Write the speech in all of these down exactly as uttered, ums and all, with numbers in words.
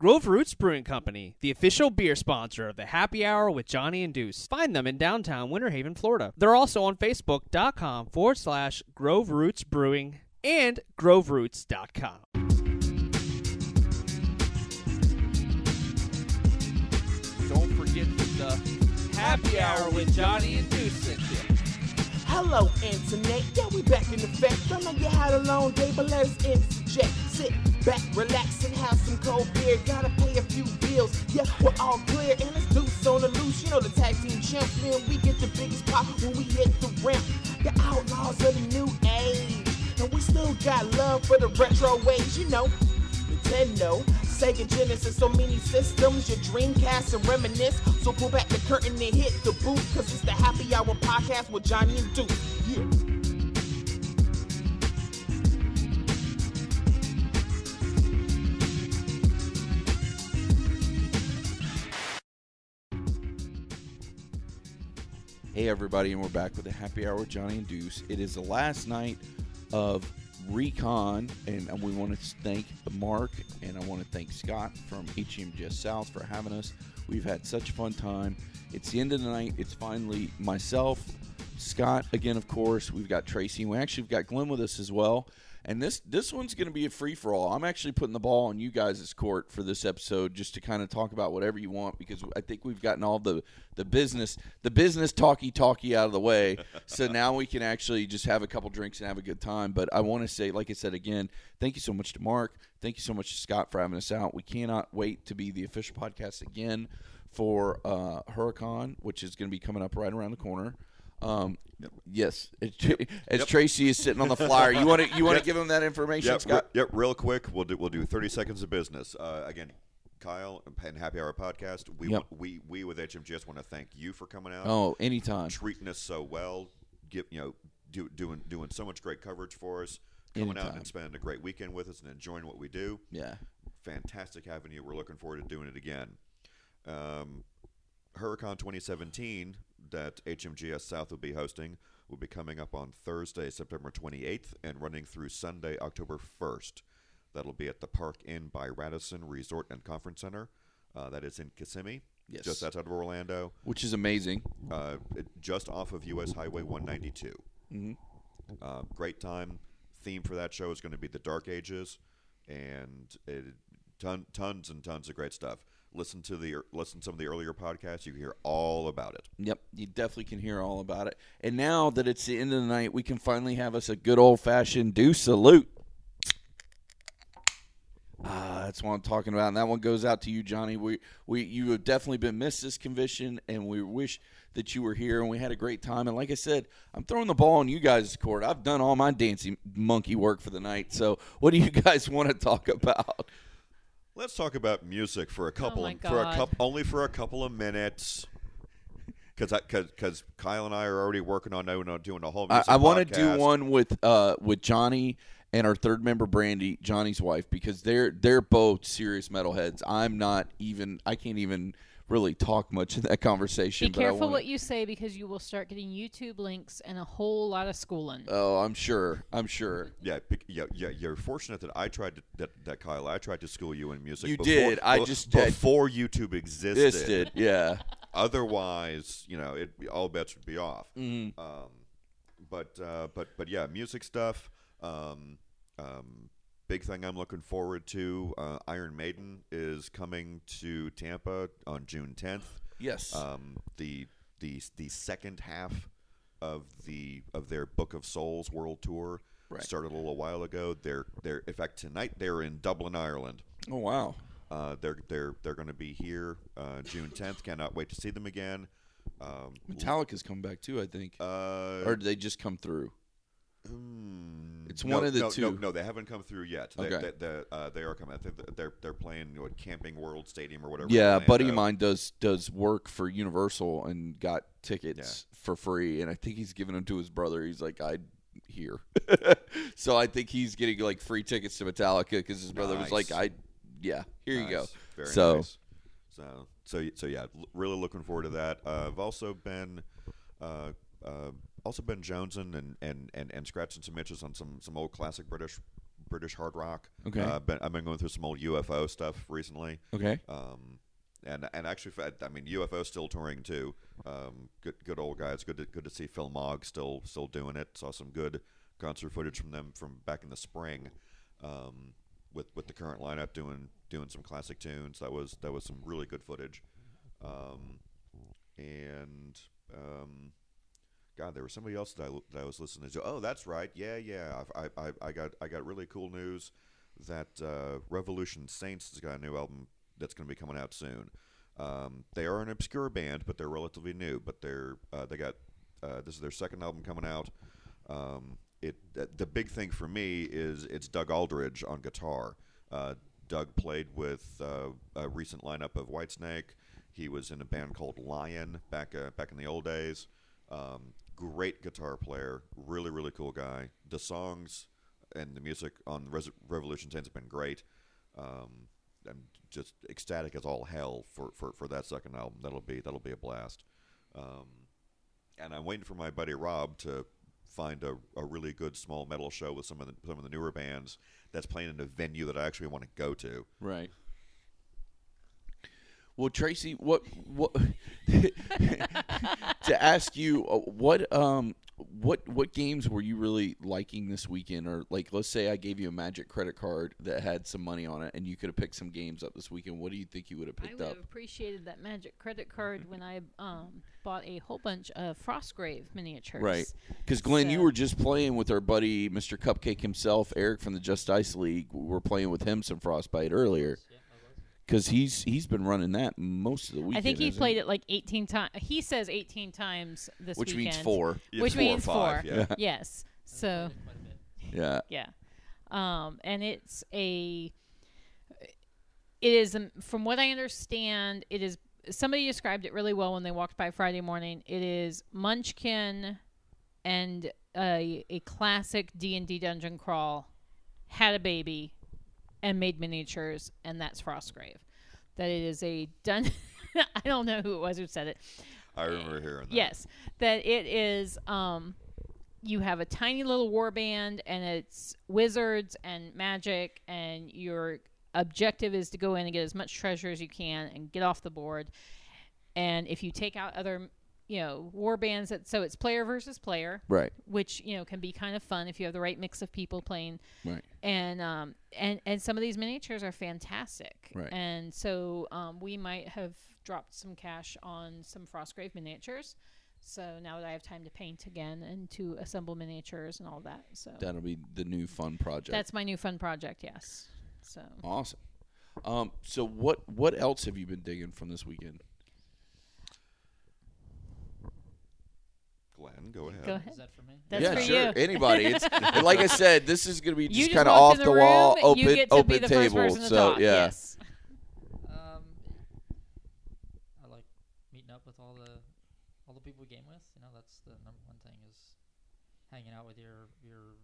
Grove Roots Brewing Company, the official beer sponsor of the Happy Hour with Johnny and Deuce. Find them in downtown Winter Haven, Florida. They're also on Facebook.com forward slash Grove Roots Brewing and Grove Roots dot com. Don't forget the Happy Hour with Johnny and Deuce and shit. Hello, Internet. Yeah, we back in effect. I know you had a long day, but let's interject. Sit back, relax, and have some cold beer. Gotta pay a few bills. Yeah, we're all clear, and let's do so on the loose. You know the tag team champs, man. We get the biggest pop when we hit the ramp. The outlaws of the new age. And we still got love for the retro waves, you know. Nintendo, Sega Genesis, so many systems, your Dreamcast and reminisce. So pull back the curtain and hit the booth, cause it's the Happy Hour podcast with Johnny and Duke. Yeah. Hey everybody, and we're back with the Happy Hour with Johnny and Deuce. It is the last night of Recon, and we want to thank Mark, and I want to thank Scott from H M G S South for having us. We've had such a fun time. It's the end of the night. It's finally myself, Scott, again, of course. We've got Tracy. We actually have got Glenn with us as well. And this, this one's going to be a free-for-all. I'm actually putting the ball on you guys' court for this episode just to kind of talk about whatever you want, because I think we've gotten all the, the business the business talky-talky out of the way. So now we can actually just have a couple drinks and have a good time. But I want to say, like I said again, thank you so much to Mark. Thank you so much to Scott for having us out. We cannot wait to be the official podcast again for uh, Hurricon, which is going to be coming up right around the corner. Um. Yep. Yes. Yep. As yep. Tracy is sitting on the flyer, you want to you want to yep. give him that information, yep. Scott? Re- yep. Real quick, we'll do we'll do thirty seconds of business. Uh, again, Kyle and Happy Hour Podcast. We yep. we we with H M G S want to thank you for coming out. Oh, anytime. Treating us so well. Give you know do, doing doing so much great coverage for us. Coming anytime. Out and spending a great weekend with us and enjoying what we do. Yeah. Fantastic having you. We're looking forward to doing it again. Um, Hurricon twenty seventeen. That H M G S South will be hosting will be coming up on Thursday, September twenty-eighth, and running through Sunday, October first. That'll be at the Park Inn by Radisson Resort and Conference Center. Uh, that is in Kissimmee, yes. Just outside of Orlando. Which is amazing. Uh, just off of U S Highway one ninety-two. Mm-hmm. Uh, great time. Theme for that show is going to be the Dark Ages, and it, ton, tons and tons of great stuff. Listen to the listen to some of the earlier podcasts. You hear all about it. Yep, you definitely can hear all about it. And now that it's the end of the night, we can finally have us a good old-fashioned do salute. Ah, that's what I'm talking about. And that one goes out to you, Johnny. We we you have definitely been missed this convention, and we wish that you were here, and we had a great time. And like I said, I'm throwing the ball on you guys' court. I've done all my dancing monkey work for the night. So what do you guys want to talk about? Let's talk about music for a couple, oh for a couple, only for a couple of minutes, because Kyle and I are already working on doing a whole music I, I want to do one with uh, with Johnny and our third member Brandy, Johnny's wife, because they're they're both serious metalheads. I'm not even I can't even really talk much in that conversation. Be but careful I wanna... what you say, because you will start getting YouTube links and a whole lot of schooling. Oh, I'm sure. I'm sure. Yeah, yeah, yeah. You're fortunate that I tried to, that, that Kyle, I tried to school you in music. You before, did. I well, just before I, YouTube existed. Existed. Yeah. Otherwise, you know, it all bets would be off. Mm. Um, but uh, but but yeah, music stuff. Um, um, Big thing I'm looking forward to, uh, Iron Maiden is coming to Tampa on June tenth. Yes. Um, the the the second half of the of their Book of Souls World Tour right. started a little while ago. They're they're in fact tonight they're in Dublin, Ireland. Oh wow. Uh, they're they're they're going to be here uh, June tenth. Cannot wait to see them again. Um, Metallica's come back too, I think. Uh, or did they just come through? Mm, it's one no, of the no, two. No, no, they haven't come through yet. They, okay. they, they, uh, they are coming. They're they're playing what, Camping World Stadium or whatever. Yeah, a buddy of mine does does work for Universal and got tickets yeah. for free, and I think he's giving them to his brother. He's like, I'm here, so I think he's getting like free tickets to Metallica because his brother nice. was like, I yeah, here nice. you go. Very so nice. so so so yeah, really looking forward to that. Uh, I've also been. Uh, uh, Also been jonesing and, and, and, and scratching some itches on some, some old classic British British hard rock. Okay. Uh, but I've been going through some old U F O stuff recently. Okay. Um, and and actually, I mean, U F O's still touring too. Um, good good old guys. Good to, good to see Phil Mogg still still doing it. Saw some good concert footage from them from back in the spring. Um, with with the current lineup doing doing some classic tunes. That was that was some really good footage. Um, and um. God, there was somebody else that I, that I was listening to. Oh, that's right. Yeah, yeah. I, I, I got I got really cool news that uh, Revolution Saints has got a new album that's going to be coming out soon. Um, they are an obscure band, but they're relatively new. But they're uh, they got uh, this is their second album coming out. Um, it th- the big thing for me is it's Doug Aldridge on guitar. Uh, Doug played with uh, a recent lineup of Whitesnake. He was in a band called Lion back uh, back in the old days. Um, Great guitar player, really, really cool guy. The songs and the music on Res- Revolution Saints have been great. Um, I'm just ecstatic as all hell for, for, for that second album. That'll be that'll be a blast. Um, and I'm waiting for my buddy Rob to find a, a really good small metal show with some of the, some of the newer bands that's playing in a venue that I actually want to go to. Right. Well, Tracy, what what to ask you? What um what what games were you really liking this weekend? Or like, let's say I gave you a Magic credit card that had some money on it, and you could have picked some games up this weekend. What do you think you would have picked up? I would up? have appreciated that Magic credit card when I um bought a whole bunch of Frostgrave miniatures. Right, because Glenn, so. you were just playing with our buddy Mister Cupcake himself, Eric from the Just Ice League. We were playing with him some Frostbite earlier. Yeah. Because he's he's been running that most of the weekend. I think he played it? it like eighteen times. He says eighteen times this which weekend. Which means four. Yeah, which four means or five, four. Yeah. Yeah. Yes. So. Yeah. Yeah. Um, and it's a. It is a, from what I understand, it is somebody described it really well when they walked by Friday morning. It is Munchkin, and a a classic D and D dungeon crawl, had a baby. And made miniatures, and that's Frostgrave. That it is a dun. I don't know who it was who said it. I remember hearing that. Yes, that it is. Um, you have a tiny little warband, and it's wizards and magic, and your objective is to go in and get as much treasure as you can and get off the board. And if you take out other, you know, warbands, that so it's player versus player, right? Which, you know, can be kind of fun if you have the right mix of people playing, right? And um and and some of these miniatures are fantastic, right? And so um we might have dropped some cash on some Frostgrave miniatures. So now that I have time to paint again and to assemble miniatures and all that, so that'll be the new fun project. That's my new fun project. Yes. So awesome. Um. So what what else have you been digging from this weekend? Glenn, go ahead. Go ahead. Is that for me? That's yeah, for sure. You. Anybody. It's like I said, this is going to be just, just kind of off the, the room, wall, open, you get to open be the table. First so yeah. Yes. Um, I like meeting up with all the all the people we game with. You know, that's the number one thing is hanging out with your your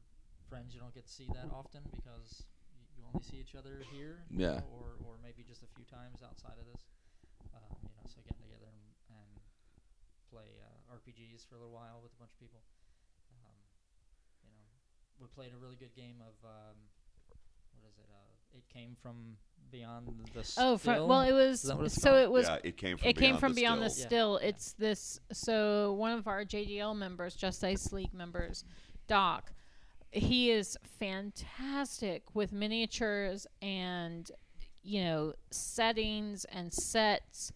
friends. You don't get to see that often because you only see each other here. Yeah. You know, or or maybe just a few times outside of this. Um, you know, so getting together and, and play. Uh, R P Gs for a little while with a bunch of people. Um, you know, we played a really good game of um, what is it? Uh, It Came from Beyond the Still. Oh, from, well, it was so called? it was. Yeah, it came from. It beyond came from the beyond still. the still. Yeah. It's this. So one of our J D L members, Just Ice League members, Doc, he is fantastic with miniatures and, you know, settings and sets.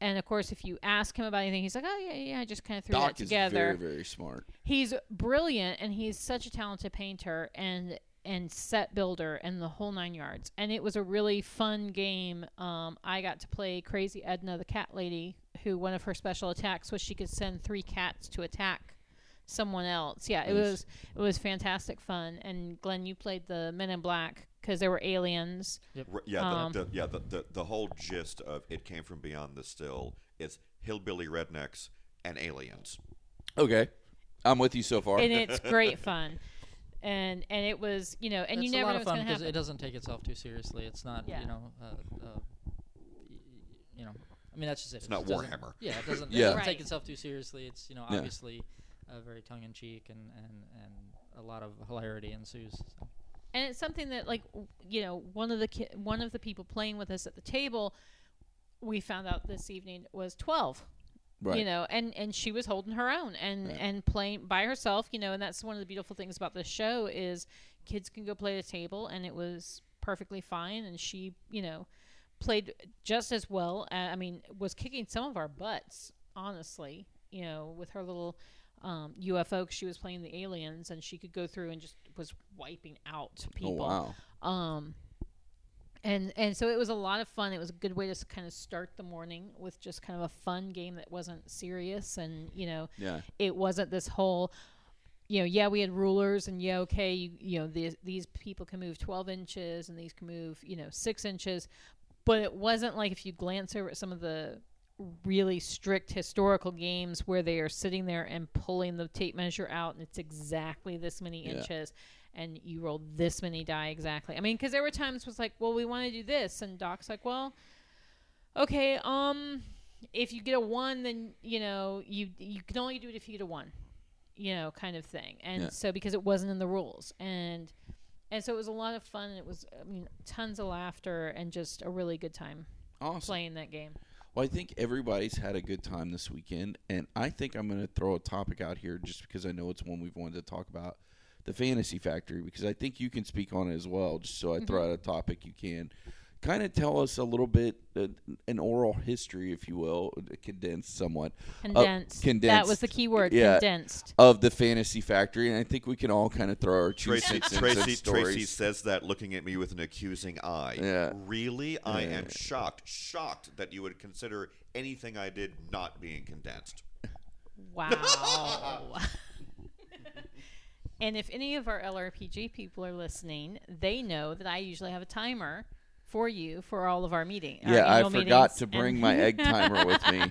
And, of course, if you ask him about anything, he's like, oh, yeah, yeah, I just kind of threw Doc that together. Doc is very, very smart. He's brilliant, and he's such a talented painter and and set builder and the whole nine yards. And it was a really fun game. Um, I got to play Crazy Edna, the cat lady, who one of her special attacks was she could send three cats to attack someone else. Yeah, nice. It was it was fantastic fun. And, Glenn, you played the Men in Black. Because there were aliens. Yep. Yeah, um, the, the, yeah the, the, the whole gist of It Came from Beyond the Still is hillbilly rednecks and aliens. Okay. I'm with you so far. And it's great fun. And and it was, you know, and it's you never know what's going to happen. It's a lot of fun because it doesn't take itself too seriously. It's not, yeah. you know, uh, uh, you know, I mean, that's just it. It's, it's not Warhammer. Yeah, it doesn't, yeah. It doesn't right. take itself too seriously. It's, you know, yeah. obviously uh, very tongue-in-cheek and, and, and a lot of hilarity ensues. So. And it's something that, like, you know, one of the ki- one of the people playing with us at the table, we found out this evening, was twelve. Right. You know, and, and she was holding her own and, right. and playing by herself, you know, and that's one of the beautiful things about this show is kids can go play the table, and it was perfectly fine. And she, you know, played just as well. Uh, I mean, was kicking some of our butts, honestly, you know, with her little um, U F O, because she was playing the aliens, and she could go through and just was wiping out people. Oh, wow. Um, And and so it was a lot of fun. It was a good way to kind of start the morning with just kind of a fun game that wasn't serious. And, you know, yeah. it wasn't this whole, you know, yeah, we had rulers and yeah, okay, you, you know, these, these people can move twelve inches and these can move, you know, six inches. But it wasn't like if you glance over at some of the really strict historical games where they are sitting there and pulling the tape measure out and it's exactly this many yeah. inches. And you roll this many die exactly. I mean, because there were times was like, well, we want to do this. And Doc's like, well, okay, um, if you get a one, then, you know, you you can only do it if you get a one, you know, kind of thing. And yeah. so because it wasn't in the rules. And and so it was a lot of fun. And it was, I mean, tons of laughter and just a really good time awesome. Playing that game. Well, I think everybody's had a good time this weekend. And I think I'm going to throw a topic out here just because I know it's one we've wanted to talk about. The Fantasy Factory, because I think you can speak on it as well, just so I mm-hmm. throw out a topic you can. Kind of tell us a little bit, uh, an oral history, if you will, condensed somewhat. Condensed. Uh, condensed. That was the key word, yeah, condensed. Of the Fantasy Factory, and I think we can all kind of throw our Tracy, Tracy, Tracy says that looking at me with an accusing eye. Yeah. Really? Yeah. I am shocked, shocked that you would consider anything I did not being condensed. Wow. And if any of our L R P G people are listening, they know that I usually have a timer for you for all of our meeting. Yeah, our I forgot to bring my egg timer with me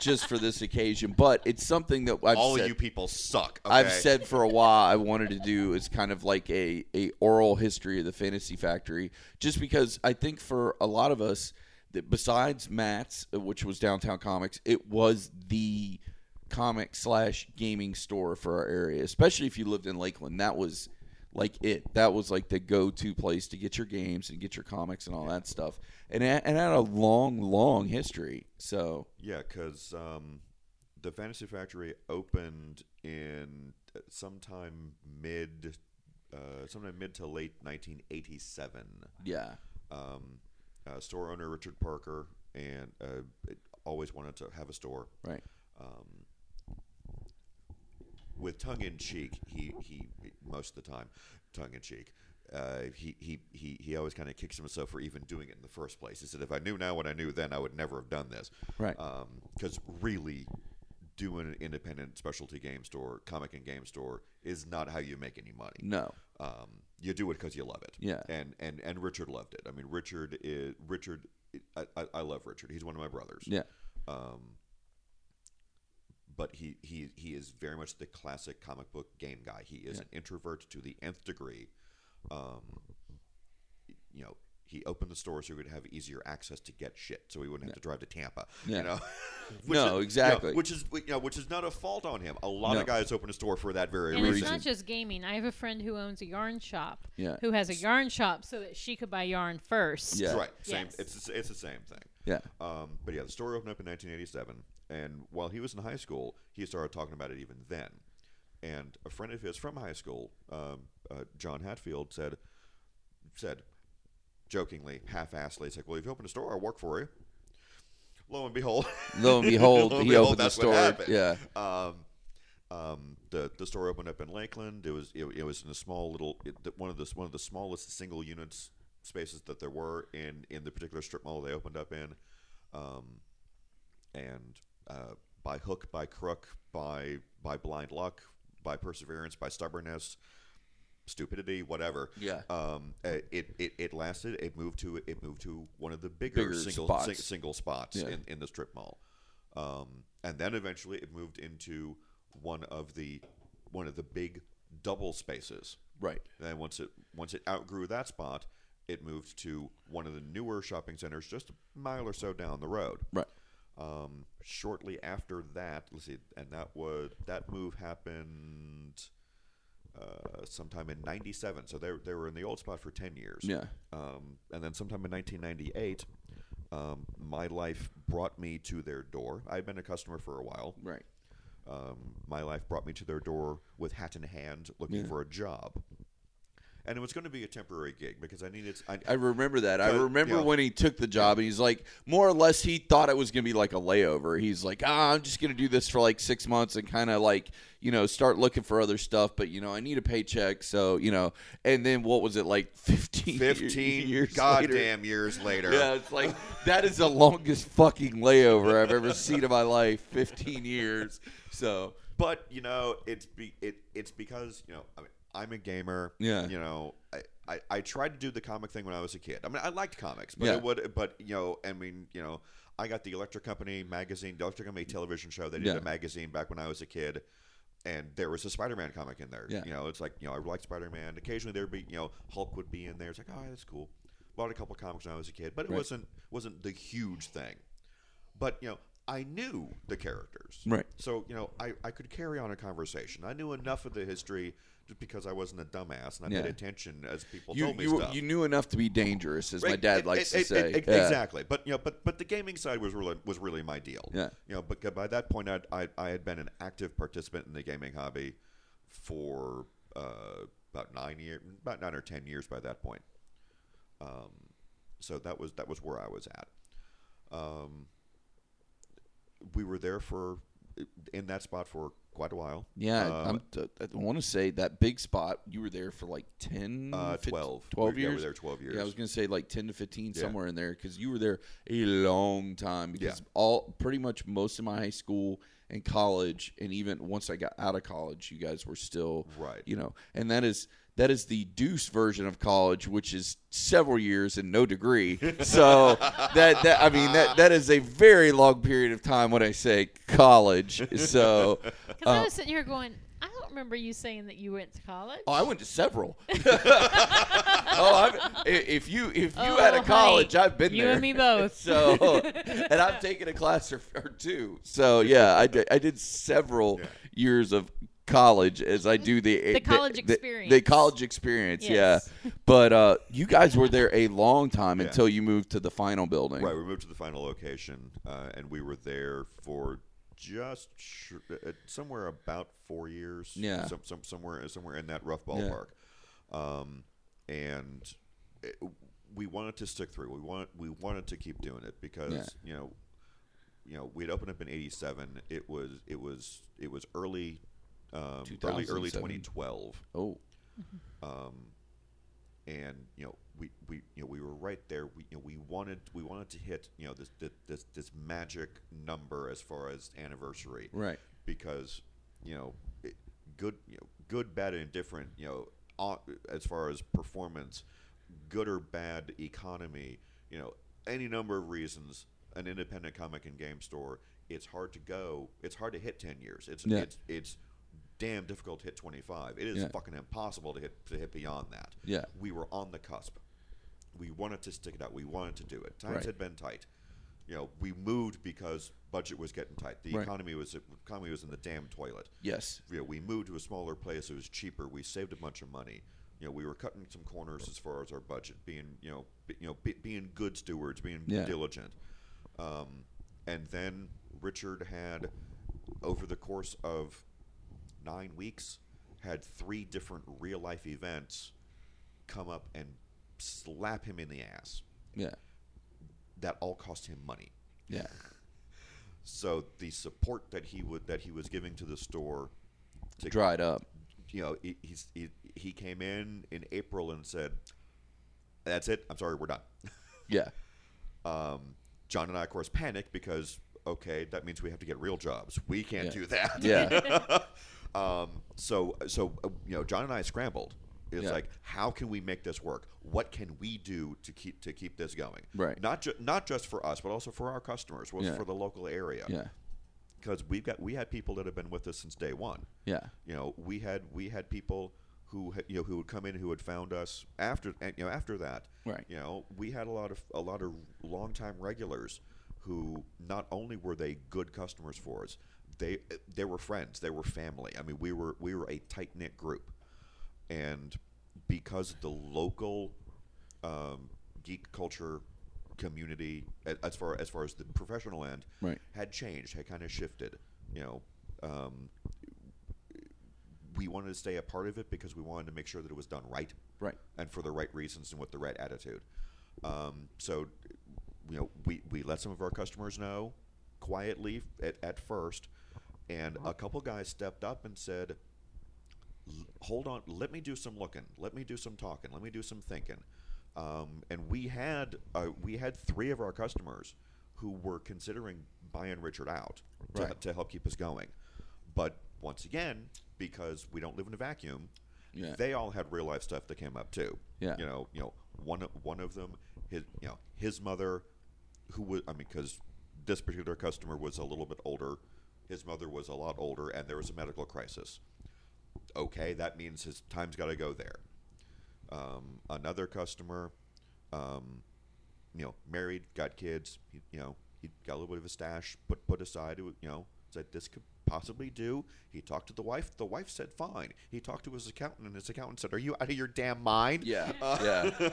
just for this occasion. But it's something that I've all said, you people suck. Okay. I've said for a while I wanted to do is kind of like a, a oral history of the Fantasy Factory, just because I think for a lot of us, that besides Matt's, which was Downtown Comics, it was the – comic slash gaming store for our area, especially if you lived in Lakeland. That was like it. That was like the go-to place to get your games and get your comics and all that stuff. And it, and it had a long, long history. So yeah, because um, the Fantasy Factory opened in sometime mid, uh, sometime mid to late nineteen eighty-seven. Yeah. Um, uh, store owner Richard Parker and uh, always wanted to have a store. Right. Um. With tongue in cheek, he, he most of the time, tongue in cheek, uh, he, he, he, he always kind of kicks himself for even doing it in the first place. He said, if I knew now what I knew then, I would never have done this. Right. Because um, really, doing an independent specialty game store, comic and game store, is not how you make any money. No. Um, you do it because you love it. Yeah. And, and and Richard loved it. I mean, Richard is Richard. I, I, I love Richard. He's one of my brothers. Yeah. Um. But he, he he is very much the classic comic book game guy. He is yeah. an introvert to the nth degree. Um, you know, he opened the store so he would have easier access to get shit, so he wouldn't yeah. have to drive to Tampa. Yeah. You know, no, is, exactly. You know, which is you know, which is not a fault on him. A lot no. of guys open a store for that very and reason. And it's not just gaming. I have a friend who owns a yarn shop. Yeah. Who has a yarn shop so that she could buy yarn first. Yeah. Right. Same. Yes. It's it's the same thing. Yeah. Um. But yeah, the store opened up in nineteen eighty-seven. And while he was in high school, he started talking about it even then. And a friend of his from high school, um, uh, John Hatfield, said, said jokingly, half-assedly, he's like, well, if you open a store, I'll work for you. Lo and behold. Lo and behold, Lo and he behold, opened the store. That's what happened. Yeah. Um, um, the, the store opened up in Lakeland. It was it, it was in a small little it, one of the one of the smallest single units spaces that there were in, in the particular strip mall they opened up in. Um, and... Uh, by hook, by crook, by by blind luck, by perseverance, by stubbornness, stupidity, whatever. Yeah. Um. It, it, it lasted. It moved to it moved to one of the bigger, bigger single spots, sing, single spots yeah. in, in the strip mall. Um. And then eventually it moved into one of the one of the big double spaces. Right. And then once it once it outgrew that spot, it moved to one of the newer shopping centers just a mile or so down the road. Right. Um, shortly after that, let's see, and that was that move happened uh, sometime in ninety-seven. So they, they were in the old spot for ten years. Yeah. Um, and then sometime in nineteen ninety-eight, um, my life brought me to their door. I'd been a customer for a while. Right. Um, my life brought me to their door with hat in hand, looking yeah. for a job. And it was going to be a temporary gig because I needed. I, I remember that. I remember yeah. when he took the job, and he's like, more or less, he thought it was going to be like a layover. He's like, ah, I'm just going to do this for like six months and kind of like, you know, start looking for other stuff. But, you know, I need a paycheck. So, you know, and then what was it like fifteen, fifteen years goddamn later? years later. Yeah, it's like that is the longest fucking layover I've ever seen in my life. fifteen years. So, but, you know, it's be it it's because, you know, I mean, I'm a gamer. Yeah. You know, I, I, I tried to do the comic thing when I was a kid. I mean, I liked comics, but yeah. it would, but you know, I mean, you know, I got the Electric Company magazine, the Electric Company television show. They did yeah. a magazine back when I was a kid, and there was a Spider-Man comic in there. Yeah. You know, it's like, you know, I liked Spider-Man. Occasionally there'd be, you know, Hulk would be in there. It's like, oh, that's cool. Bought a couple of comics when I was a kid, but it right. wasn't wasn't the huge thing. But, you know, I knew the characters. Right. So, you know, I, I could carry on a conversation. I knew enough of the history just because I wasn't a dumbass and I yeah. paid attention as people you, told me you, stuff. You knew enough to be dangerous, as right. my dad it, likes it, to it, say. It, yeah. Exactly. But, you know, but but the gaming side was really, was really my deal. Yeah. You know, but by that point, I'd, I I had been an active participant in the gaming hobby for uh, about nine year, about nine or ten years by that point. Um, so that was that was where I was at. Um. We were there for in that spot for quite a while. Yeah, uh, I'm t- I want to say that big spot. You were there for like ten, uh, twelve, fifteen, twelve we, years. Yeah, we were there twelve years. Yeah, I was gonna say like ten to fifteen, yeah. somewhere in there, because you were there a long time. Because yeah. all pretty much most of my high school and college, and even once I got out of college, you guys were still right. You know, and that is. That is the Deuce version of college, which is several years and no degree. So that, that I mean that that is a very long period of time when I say college. So because uh, I was sitting here going, I don't remember you saying that you went to college. Oh, I went to several. oh, I've, if you if you oh, had a college, honey, I've been you there. You and me both. So and I've taken a class or, or two. So yeah, I did, I did several yeah. years of. College as I do the the college the, experience the, the college experience yes. yeah but uh you guys were there a long time yeah. until you moved to the final building. Right, we moved to the final location uh and we were there for just sh- somewhere about four years. Yeah, some, some somewhere somewhere in that rough ballpark. Yeah. um and it, we wanted to stick through we wanted we wanted to keep doing it because yeah. you know you know we'd opened up in eighty-seven. It was it was it was early Um, early, early twenty twelve. Oh, um, and you know we, we you know we were right there. We you know, we wanted we wanted to hit you know this this this magic number as far as anniversary, right? Because you know it, good you know, good, bad, and indifferent. You know uh, as far as performance, good or bad economy. You know any number of reasons. An independent comic and game store. It's hard to go. It's hard to hit ten years. It's yeah. it's it's. Damn difficult to hit twenty-five. It is yeah. fucking impossible to hit to hit beyond that. Yeah, we were on the cusp. We wanted to stick it out. We wanted to do it. Times right. had been tight. You know, we moved because budget was getting tight. The right. economy was economy was in the damn toilet. Yes. You know, we moved to a smaller place. It was cheaper. We saved a bunch of money. You know, we were cutting some corners as far as our budget, being you know, be, you know, be, being good stewards, being yeah. diligent. Um, and then Richard had, over the course of nine weeks, had three different real life events come up and slap him in the ass. Yeah. That all cost him money. Yeah. So the support that he would that he was giving to the store to dried up. You know, he he's, he, he came in in April and said, "That's it. I'm sorry, we're done." Yeah. Um, John and I, of course, panicked because okay, that means we have to get real jobs. We can't yeah. do that. Yeah. Um, so, so uh, you know, John and I scrambled. It's yeah. like, how can we make this work? What can we do to keep to keep this going? Right. Not just not just for us, but also for our customers, also yeah. for the local area. Yeah. Because we've got we had people that have been with us since day one. Yeah. You know, we had we had people who ha- you know who would come in who had found us after you know after that. Right. You know, we had a lot of a lot of longtime regulars who not only were they good customers for us. They they were friends. They were family. I mean, we were we were a tight knit group. and because the local um, geek culture community, as far as far as the professional end, right. had changed, had kind of shifted. You know, um, we wanted to stay a part of it because we wanted to make sure that it was done right, right, and for the right reasons and with the right attitude. Um, so, you know, we we let some of our customers know quietly at at first, and a couple guys stepped up and said, hold on, let me do some looking, let me do some talking, let me do some thinking. Um, and we had uh, we had three of our customers who were considering buying Richard out to, right. to help keep us going. But once again, because we don't live in a vacuum, yeah. they all had real life stuff that came up too. Yeah. You know, you know, one one of them, his you know his mother, who was I mean, because this particular customer was a little bit older, his mother was a lot older, and there was a medical crisis. Okay, that means his time's got to go there. Um, another customer, um, you know, married, got kids. He, you know, he got a little bit of a stash, put put aside. You know, said this could possibly do. He talked to the wife. The wife said fine. He talked to his accountant, and his accountant said, "Are you out of your damn mind?" Yeah, uh, yeah.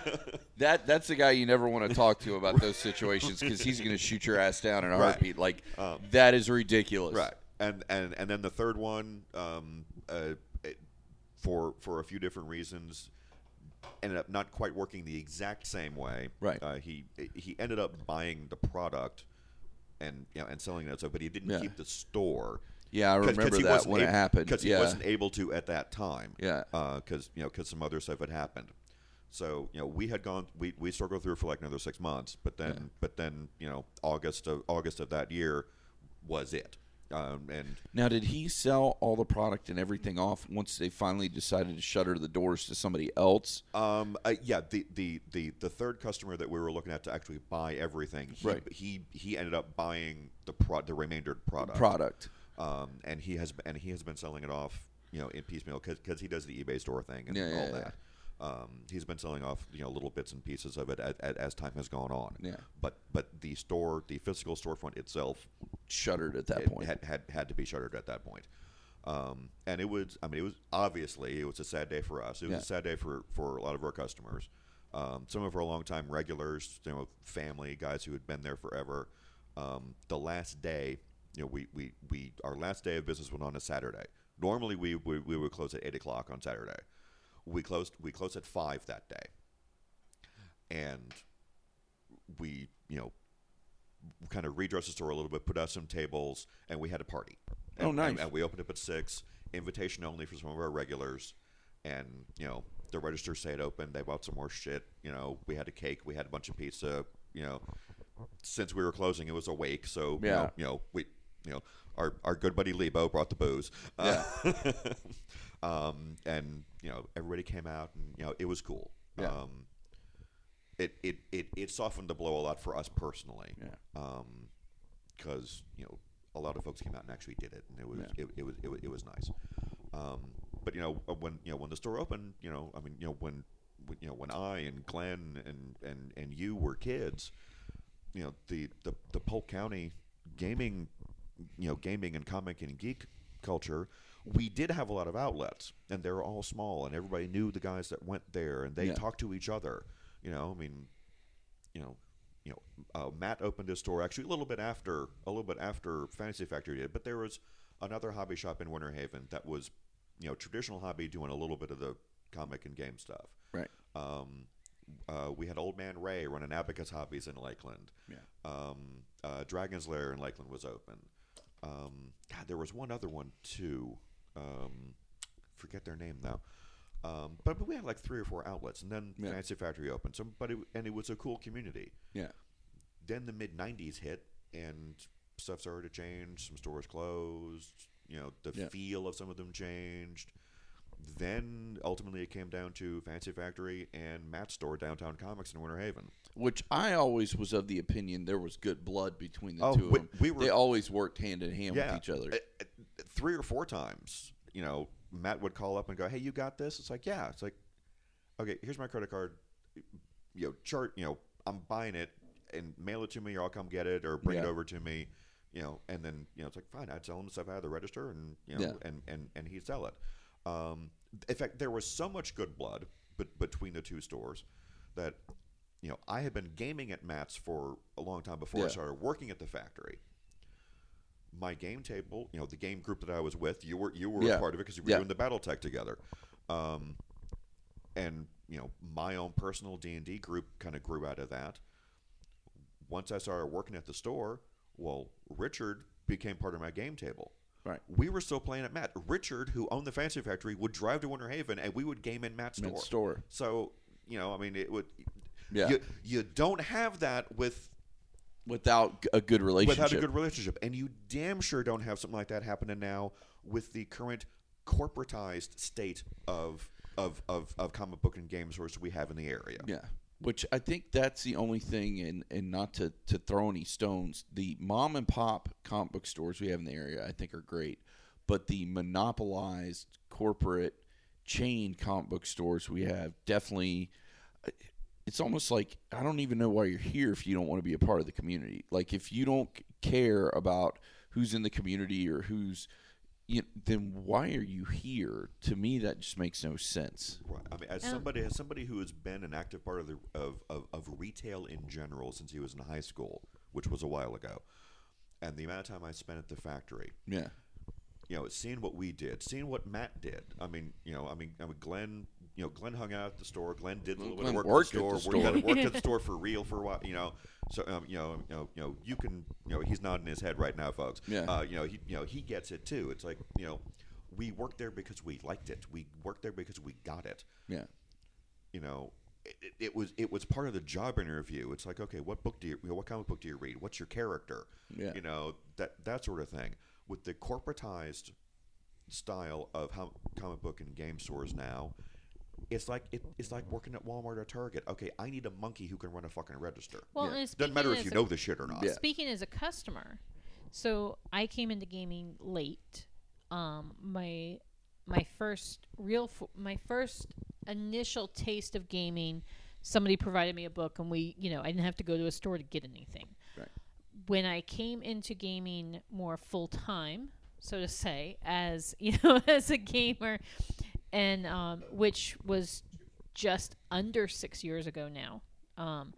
that that's the guy you never want to talk to about those situations because he's going to shoot your ass down in a right. heartbeat. Like um, that is ridiculous. Right. And and and then the third one, um, uh, for for a few different reasons. Ended up not quite working the exact same way. Right. Uh, he he ended up buying the product, and you know, and selling it. So, but he didn't yeah. keep the store. Yeah, I remember cause that when ab- it happened because yeah. he wasn't able to at that time. Yeah. Because uh, you know, because some other stuff had happened. So you know, we had gone. We we struggled through for like another six months, but then yeah. but then you know, August of August of that year was it. Um, and now, did he sell all the product and everything off once they finally decided to shutter the doors to somebody else? Um, uh, yeah, the, the, the, the third customer that we were looking at to actually buy everything, he right. he, he ended up buying the pro- the remainder product. Product, um, and he has and he has been selling it off, you know, in piecemeal because he does the eBay store thing and yeah, all yeah, that. Yeah. Um, he's been selling off, you know, little bits and pieces of it as, as time has gone on. Yeah, but but the store, the physical storefront itself. Shuttered at that it point. Had, had had to be shuttered at that point, um, and it was. I mean, it was obviously it was a sad day for us. It was yeah. a sad day for, for a lot of our customers. Um, some of our longtime regulars, you know, family guys who had been there forever. Um, the last day, you know, we, we, we our last day of business went on a Saturday. Normally, we, we we would close at eight o'clock on Saturday. We closed we closed at five that day, and we you know. kind of redressed the store a little bit, put out some tables, and we had a party. And, oh, nice. And, and we opened up at six, invitation only for some of our regulars. And, you know, the register stayed open. They bought some more shit. You know, we had a cake. We had a bunch of pizza. You know, since we were closing, it was a wake. So, yeah. you, know, you know, we, you know, our, our good buddy Lebo brought the booze. Yeah. Uh, um, and, you know, everybody came out, and, you know, it was cool. Yeah. Um, It, it, it, it softened the blow a lot for us personally, because yeah. um, you know a lot of folks came out and actually did it, and it was yeah. it, it was it, it was nice. Um, but you know when you know when the store opened, you know I mean you know when, when you know when I and Glenn and, and, and you were kids, you know the, the, the Polk County gaming, you know gaming and comic and geek culture. We did have a lot of outlets, and they were all small, and everybody knew the guys that went there, and they yeah. talked to each other. You know, I mean, you know, you know, uh, Matt opened his store actually a little bit after, a little bit after Fantasy Factory did, but there was another hobby shop in Winter Haven that was, you know, traditional hobby doing a little bit of the comic and game stuff. Right. Um, uh, we had Old Man Ray running Abacus Hobbies in Lakeland. Yeah. Um, uh, Dragon Slayer in Lakeland was open. Um, God, there was one other one too. Um, forget their name now. Um, but, but we had like three or four outlets, and then yeah. Fantasy Factory opened. So, but it, and it was a cool community. Yeah. Then the mid nineties hit, and stuff started to change. Some stores closed. You know, the yeah. feel of some of them changed. Then ultimately, it came down to Fantasy Factory and Matt's store, Downtown Comics in Winter Haven. Which I always was of the opinion there was good blood between the oh, two of we, them. We were, they always worked hand in hand yeah, with each other. Uh, three or four times, you know. Matt would call up and go, "Hey, you got this?" It's like, "Yeah." It's like, "Okay, here's my credit card. You know, chart. You know, I'm buying it, and mail it to me, or I'll come get it, or bring yeah. it over to me." You know, and then you know, it's like, fine. I'd sell him stuff out of the register, and you know, yeah. and, and, and he'd sell it. Um, in fact, there was so much good blood be- between the two stores that, you know, I had been gaming at Matt's for a long time before yeah. I started working at the factory. My game table, you know, the game group that I was with, you were you were yeah. a part of it because you were yeah. doing the Battletech together. Um, and, you know, my own personal D and D group kind of grew out of that. Once I started working at the store, well, Richard became part of my game table. Right. We were still playing at Matt. Richard, who owned the Fantasy Factory, would drive to Winter Haven, and we would game in Matt's store. Matt's store. So, you know, I mean, it would. Yeah. You, you don't have that with. Without a good relationship. Without a good relationship. And you damn sure don't have something like that happening now with the current corporatized state of of of, of comic book and game source we have in the area. Yeah. Which I think that's the only thing, and, and not to, to throw any stones, the mom and pop comic book stores we have in the area I think are great, but the monopolized corporate chain comic book stores we have definitely – it's almost like I don't even know why you're here if you don't want to be a part of the community. Like if you don't care about who's in the community or who's – You, then why are you here? To me, that just makes no sense. Right. I mean, as somebody as somebody who has been an active part of the of, of, of retail in general since he was in high school, which was a while ago, and the amount of time I spent at the factory, yeah, you know, seeing what we did, seeing what Matt did. I mean, you know, I mean, I mean, Glenn, you know, Glenn hung out at the store. Glenn did a little Glenn bit of work at the store. At the store. Worked, at, worked at the store for real for a while. You know, so um, you know, you know, you know, you can, you know, he's nodding his head right now, folks. Yeah. Uh, you know, he, you know, he gets it too. It's like, you know, we worked there because we liked it. We worked there because we got it. Yeah. You know, it, it, it was it was part of the job interview. It's like, okay, what book do you, you know, what comic book do you read? What's your character? Yeah. You know, that that sort of thing. With the corporatized style of how comic book and game stores now. It's like it, it's like working at Walmart or Target. Okay, I need a monkey who can run a fucking register. Well, yeah. Doesn't matter if you a, know the shit or not. Yeah. Speaking as a customer, so I came into gaming late. Um, my my first real fo- my first initial taste of gaming, somebody provided me a book, and we you know I didn't have to go to a store to get anything. Right. When I came into gaming more full time, so to say, as you know, as a gamer. And um, which was just under six years ago now. Um,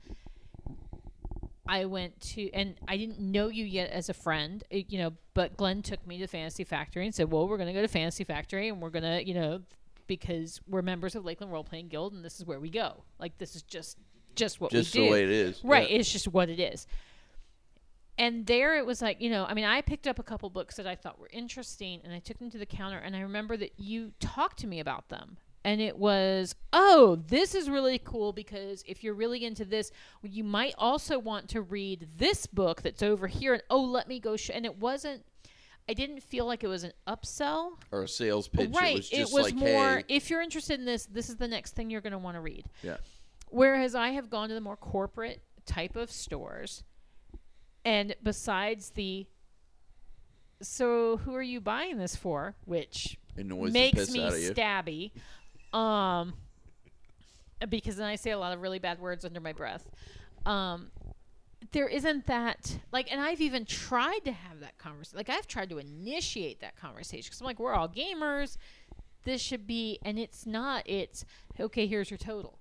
I went to, and I didn't know you yet as a friend, you know, but Glenn took me to Fantasy Factory and said, well, we're going to go to Fantasy Factory and we're going to, you know, because we're members of Lakeland Role Playing Guild and this is where we go. Like, this is just, just what just we do. Just the way it is. Right. Yeah. It's just what it is. And there it was like, you know, I mean, I picked up a couple books that I thought were interesting, and I took them to the counter, and I remember that you talked to me about them. And it was, oh, this is really cool because if you're really into this, you might also want to read this book that's over here, and oh, let me go. Sh-. And it wasn't, I didn't feel like it was an upsell. Or a sales pitch. Right. It was, just it was like, more, hey. If you're interested in this, this is the next thing you're going to want to read. Yeah. Whereas I have gone to the more corporate type of stores. And besides the, so who are you buying this for? Which makes me stabby, um, because then I say a lot of really bad words under my breath. Um, there isn't that like, and I've even tried to have that conversation. Like I've tried to initiate that conversation because I'm like, we're all gamers. This should be, and it's not. It's okay. Here's your total.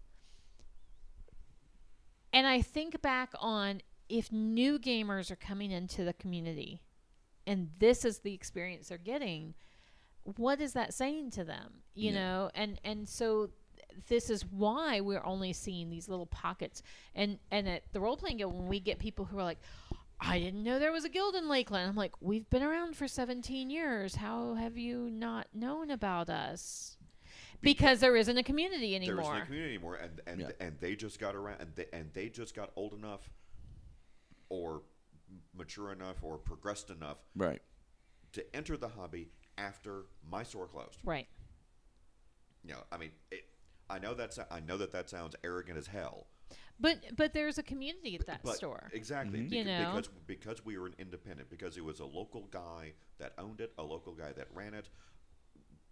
And I think back on. If new gamers are coming into the community and this is the experience they're getting, what is that saying to them? You yeah. know, and, and so this is why we're only seeing these little pockets. And, and at the role-playing guild, when we get people who are like, I didn't know there was a guild in Lakeland. I'm like, we've been around for seventeen years. How have you not known about us? Because there isn't a community anymore. There isn't a community anymore. And, and, yeah. and they just got around and they, and they just got old enough or mature enough or progressed enough right. to enter the hobby after my store closed. Right. You know, I mean, it, I know that's I know that that sounds arrogant as hell. But but there's a community at that but store. Exactly. Mm-hmm. Beca- you know? Because because we were an independent, because it was a local guy that owned it, a local guy that ran it,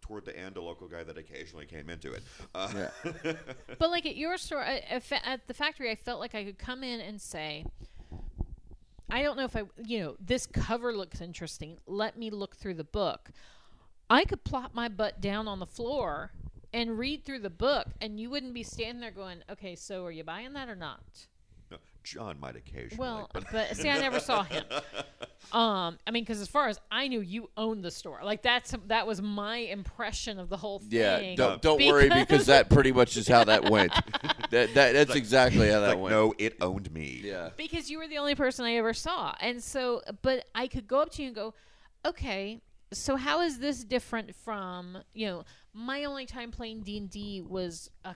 toward the end, a local guy that occasionally came into it. Uh, yeah. But like at your store, at, at the factory, I felt like I could come in and say, I don't know if I, you know, this cover looks interesting. Let me look through the book. I could plop my butt down on the floor and read through the book, and you wouldn't be standing there going, okay, so are you buying that or not? John might occasionally. Well, but, but see, I never saw him. Um, I mean, because as far as I knew, you owned the store. Like that's that was my impression of the whole thing. Yeah, don't don't because worry because that pretty much is how that went. that, that that's like, exactly how that like, went. No, it owned me. Yeah, because you were the only person I ever saw, and so but I could go up to you and go, okay, so how is this different from you know my only time playing D and D was a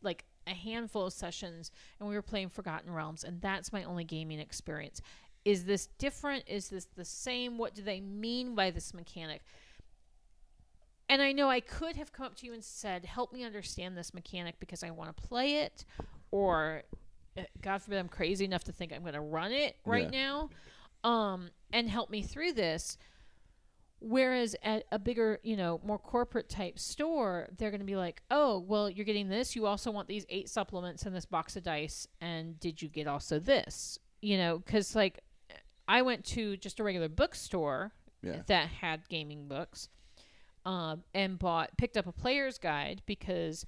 like. a handful of sessions, and we were playing Forgotten Realms, and that's my only gaming experience. Is this different? Is this the same? What do they mean by this mechanic? And I know I could have come up to you and said, help me understand this mechanic because I want to play it, or God forbid I'm crazy enough to think I'm going to run it right yeah. now, um, and help me through this. Whereas at a bigger, you know, more corporate type store, they're going to be like, oh, well, you're getting this. You also want these eight supplements and this box of dice. And did you get also this? You know, because like I went to just a regular bookstore yeah. that had gaming books um, and bought, picked up a player's guide because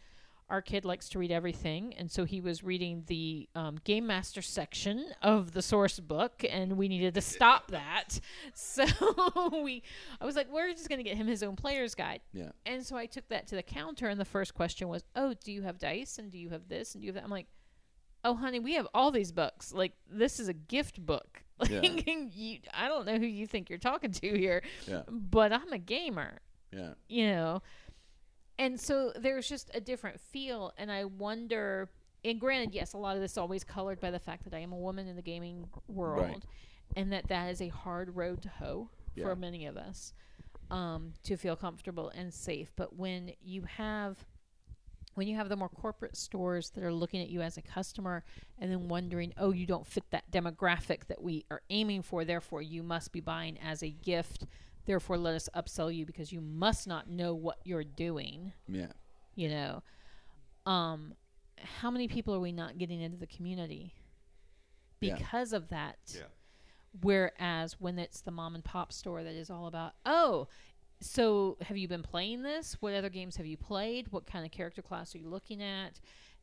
our kid likes to read everything. And so he was reading the um, Game Master section of the source book, and we needed to stop that. So we, I was like, we're just going to get him his own player's guide. Yeah. And so I took that to the counter, and the first question was, oh, do you have dice? And do you have this? And do you have that? I'm like, oh, honey, we have all these books. Like, this is a gift book. Yeah. you, I don't know who you think you're talking to here, yeah. but I'm a gamer. Yeah. You know? And so there's just a different feel, and I wonder, and granted, yes, a lot of this is always colored by the fact that I am a woman in the gaming world, right. and that that is a hard road to hoe yeah. for many of us um, to feel comfortable and safe. But when you have when you have the more corporate stores that are looking at you as a customer and then wondering, oh, you don't fit that demographic that we are aiming for, therefore you must be buying as a gift. Therefore, let us upsell you because you must not know what you're doing. Yeah. You know, um, how many people are we not getting into the community because yeah. of that? Yeah. Whereas when it's the mom and pop store that is all about, oh, so have you been playing this? What other games have you played? What kind of character class are you looking at?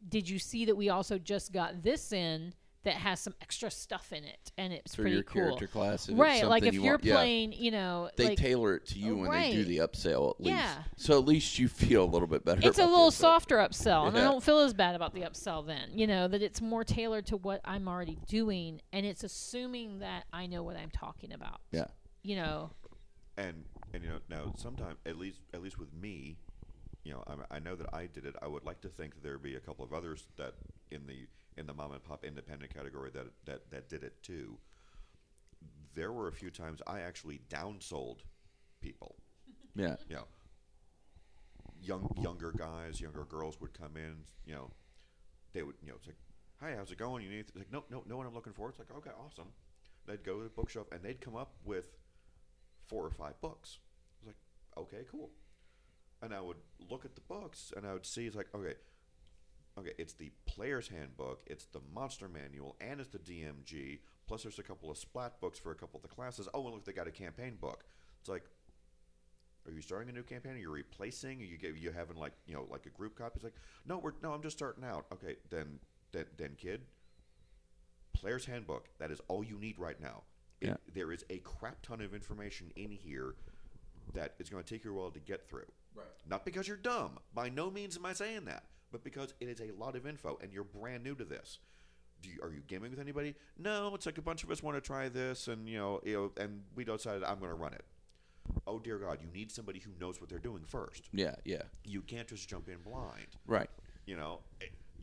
Did you see that we also just got this in? That has some extra stuff in it, and it's for pretty your cool. Character class, right? Like if you you're want, playing, yeah. you know, they like, tailor it to you when right. they do the upsell at least. Yeah. So at least you feel a little bit better. It's a little softer upsell, yeah. and I don't feel as bad about the upsell then. You know that it's more tailored to what I'm already doing, and it's assuming that I know what I'm talking about. Yeah. You know. And and you know now sometimes at least at least with me, you know I, I know that I did it. I would like to think there'd be a couple of others that in the. in the mom and pop independent category that, that that did it too. There were a few times I actually downsold people. Yeah. You know, young younger guys, younger girls would come in, you know, they would, you know, it's like, hi, how's it going? You need like, no, no, no one I'm looking for. It's like, okay, awesome. They'd go to the bookshelf and they'd come up with four or five books. I was like, okay, cool. And I would look at the books and I would see, it's like, okay, Okay, it's the Player's Handbook, it's the Monster Manual, and it's the D M G, plus there's a couple of splat books for a couple of the classes. Oh, and look, they got a campaign book. It's like, are you starting a new campaign? Are you replacing? Are you are you having like, you know, like a group copy? It's like, no, we're no, I'm just starting out. Okay, then then, then kid, Player's Handbook, that is all you need right now. It, yeah. There is a crap ton of information in here that it's going to take you a while to get through. Right. Not because you're dumb. By no means am I saying that. But because it is a lot of info and you're brand new to this. Do you, are you gaming with anybody? No, it's like a bunch of us want to try this and you know, you know and we decided I'm going to run it. Oh dear God, you need somebody who knows what they're doing first. Yeah, yeah. You can't just jump in blind. Right. You know,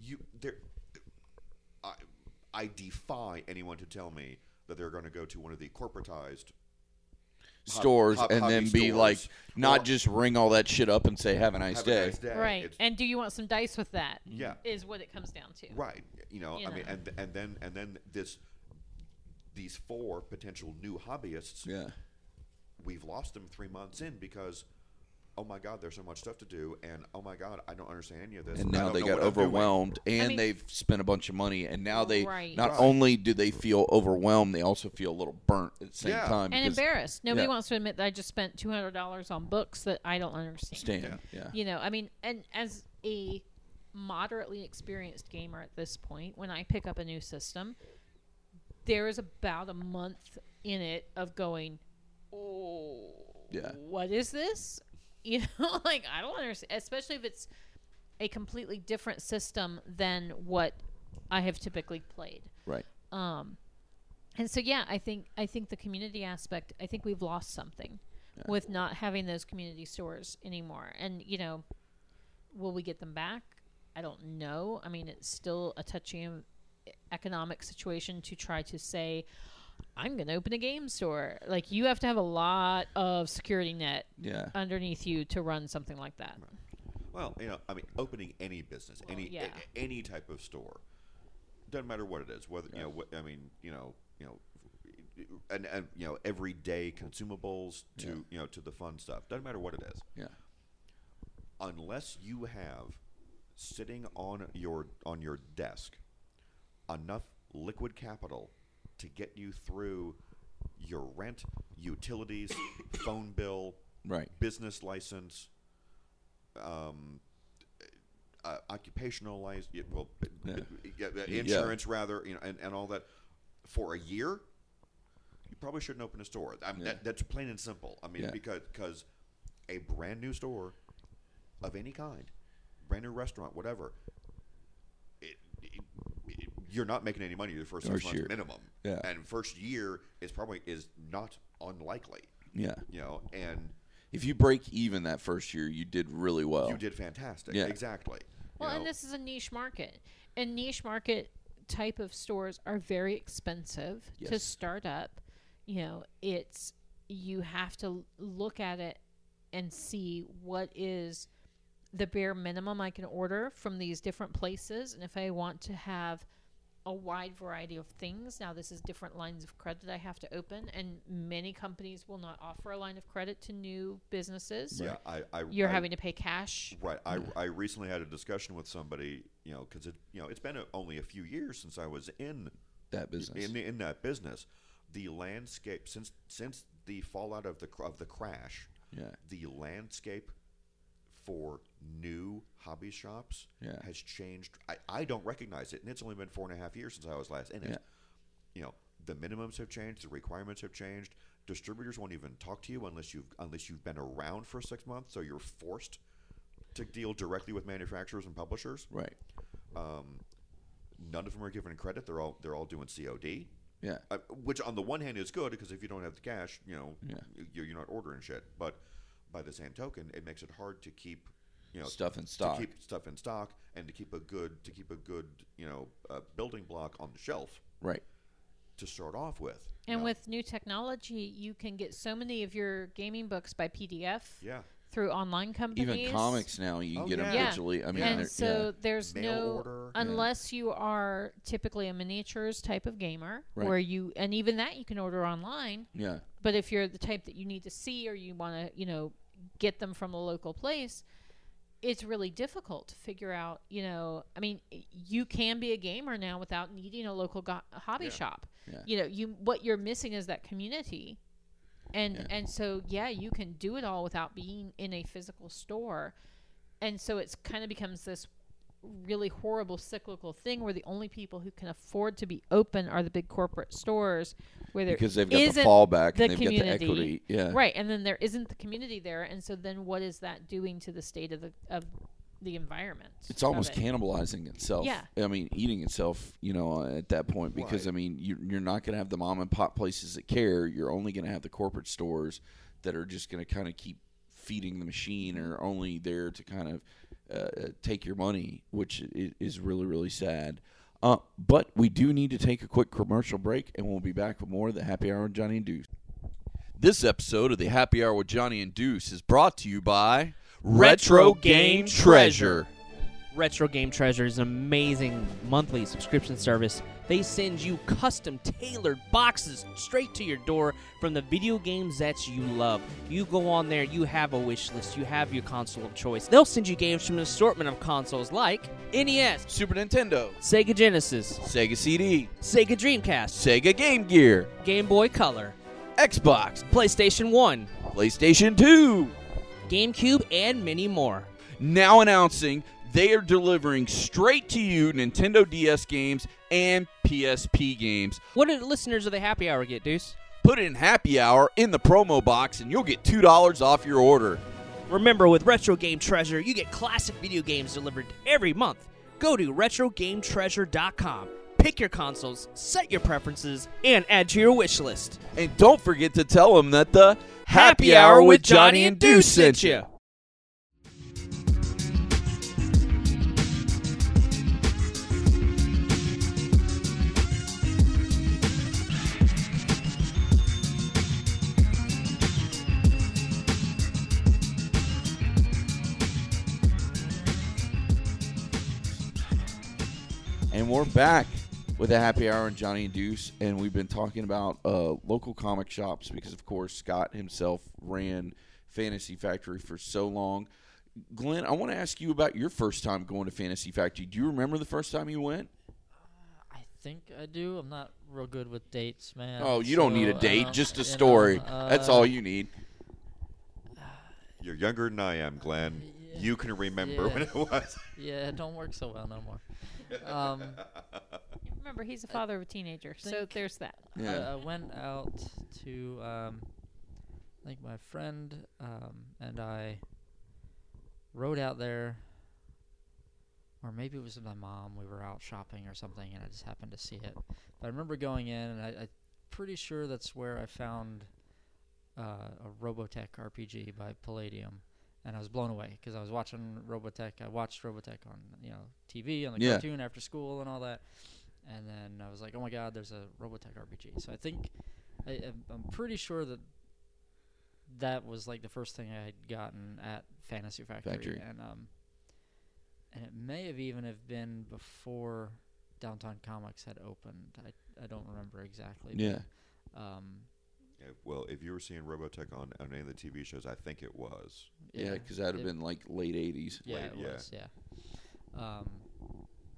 you there I I defy anyone to tell me that they're going to go to one of the corporatized stores hobby, and then be stores. Like, not well, just ring all that shit up and say, have a nice, have day. A nice day. Right. It's, and do you want some dice with that? Yeah. Is what it comes down to. Right. You know, you I know. mean, and and then and then this, these four potential new hobbyists, yeah. we've lost them three months in because oh my God, there's so much stuff to do, and oh my God, I don't understand any of this. And now they got overwhelmed, and I mean, they've spent a bunch of money, and now they right. not right. only do they feel overwhelmed, they also feel a little burnt at the same yeah. time. And embarrassed. Nobody yeah. wants to admit that I just spent two hundred dollars on books that I don't understand. Yeah. Yeah. You know, I mean, and as a moderately experienced gamer at this point, when I pick up a new system, there is about a month in it of going, oh, yeah. what is this? You know, like, I don't understand, especially if it's a completely different system than what I have typically played. Right. Um, and so, yeah, I think I think the community aspect, I think we've lost something yeah. with not having those community stores anymore. And, you know, will we get them back? I don't know. I mean, it's still a touchy economic situation to try to say, I'm going to open a game store. Like, you have to have a lot of security net yeah. underneath you to run something like that. Right. Well, you know, I mean, opening any business, well, any yeah. a, any type of store, doesn't matter what it is. Whether yeah. you know, wh- I mean, you know, you know, and, and you know, everyday consumables to yeah. you know to the fun stuff. Doesn't matter what it is. Yeah. Unless you have sitting on your on your desk enough liquid capital to get you through your rent, utilities, phone bill, right. business license, um, uh, occupational license, well, yeah. b- b- insurance yeah. rather, you know, and, and all that for a year, you probably shouldn't open a store. I mean, yeah. that, that's plain and simple. I mean, yeah. because because a brand new store of any kind, brand new restaurant, whatever, it, it, it, you're not making any money the first six months minimum. Yeah. And first year is probably is not unlikely. Yeah. You know, and if you break even that first year, you did really well. You did fantastic. Yeah. Exactly. Well, you know? And this is a niche market. And niche market type of stores are very expensive yes. to start up. You know, it's you have to look at it and see what is the bare minimum I can order from these different places, and if I want to have a wide variety of things. Now, this is different lines of credit I have to open, and many companies will not offer a line of credit to new businesses. Yeah, I, I you're I, having to pay cash. Right. I, I recently had a discussion with somebody, you know, because it, you know, it's been a, only a few years since I was in that business. In, in that business, the landscape since since the fallout of the of the crash, yeah. the landscape for new hobby shops yeah. has changed. I, I don't recognize it, and it's only been four and a half years since I was last in it. Yeah. You know, the minimums have changed, the requirements have changed. Distributors won't even talk to you unless you've unless you've been around for six months, so you're forced to deal directly with manufacturers and publishers. Right. Um, none of them are given credit. They're all they're all doing C O D. Yeah. Uh, which on the one hand is good because if you don't have the cash, you know, yeah. you're, you're not ordering shit, but by the same token, it makes it hard to keep, you know, stuff in stock. To keep stuff in stock, and to keep a good, to keep a good, you know, uh, building block on the shelf. Right. To start off with. And you know? With new technology, you can get so many of your gaming books by P D F. Yeah. Through online companies. Even comics now, you oh, get yeah. them virtually. Yeah. I mean, and so yeah. there's mail no order. Unless yeah. you are typically a miniatures type of gamer, right. where you and even that you can order online. Yeah. But if you're the type that you need to see or you want to, you know, get them from a local place, it's really difficult to figure out, you know, I mean, you can be a gamer now without needing a local go- hobby yeah. shop. Yeah. You know, you what you're missing is that community. And yeah. and so, yeah, you can do it all without being in a physical store. And so it's kind of becomes this really horrible cyclical thing where the only people who can afford to be open are the big corporate stores where there because they've got isn't the fallback the and they've community. Got the equity. Yeah. Right. And then there isn't the community there. And so then what is that doing to the state of the of the environment? It's almost it. cannibalizing itself. Yeah. I mean, eating itself, you know, at that point because, right. I mean, you're, you're not going to have the mom and pop places that care. You're only going to have the corporate stores that are just going to kind of keep feeding the machine or only there to kind of Uh, take your money, which is really, really sad. Uh, but we do need to take a quick commercial break, and we'll be back with more of the Happy Hour with Johnny and Deuce. This episode of the Happy Hour with Johnny and Deuce is brought to you by Retro Game Treasure. Retro Game Treasure is an amazing monthly subscription service They send you custom tailored boxes straight to your door from the video games that you love. You go on there, you have a wish list, you have your console of choice. They'll send you games from an assortment of consoles like N E S, Super Nintendo, Sega Genesis, Sega C D, Sega Dreamcast, Sega Game Gear, Game Boy Color, Xbox, PlayStation one, PlayStation two, GameCube, and many more. Now announcing they are delivering straight to you Nintendo D S games and P S P games. What do the listeners of the Happy Hour get, Deuce? Put in Happy Hour in the promo box and you'll get two dollars off your order. Remember, with Retro Game Treasure, you get classic video games delivered every month. Go to retro game treasure dot com. Pick your consoles, set your preferences, and add to your wish list. And don't forget to tell them that the Happy, Happy Hour with Johnny, Johnny and Deuce sent you. And we're back with a Happy Hour and Johnny and Deuce, and we've been talking about uh, local comic shops because, of course, Scott himself ran Fantasy Factory for so long. Glenn, I want to ask you about your first time going to Fantasy Factory. Do you remember the first time you went? Uh, I think I do. I'm not real good with dates, man. Oh, you so, don't need a date, um, just a story. Know, uh, That's all you need. You're younger than I am, Glenn. Yeah, you can remember yeah. when it was. Yeah, it don't work so well no more. Um, Remember, he's a father I of a teenager, so there's that. Yeah. I, I went out to, um, I think my friend um, and I rode out there, or maybe it was my mom. We were out shopping or something, and I just happened to see it. But I remember going in, and I, I'm pretty sure that's where I found uh, a Robotech R P G by Palladium. And I was blown away because I was watching Robotech. I watched Robotech on, you know, T V, on the yeah. cartoon after school and all that. And then I was like, oh, my God, there's a Robotech R P G. So I think I, I'm pretty sure that that was, like, the first thing I had gotten at Fantasy Factory. Factory. And um, and it may have even have been before Downtown Comics had opened. I, I don't remember exactly. Yeah. But, um. Well, if you were seeing Robotech on, on any of the T V shows, I think it was. Yeah, because yeah, that would have been like late eighties. Yeah, late, it yeah. was, yeah. Um,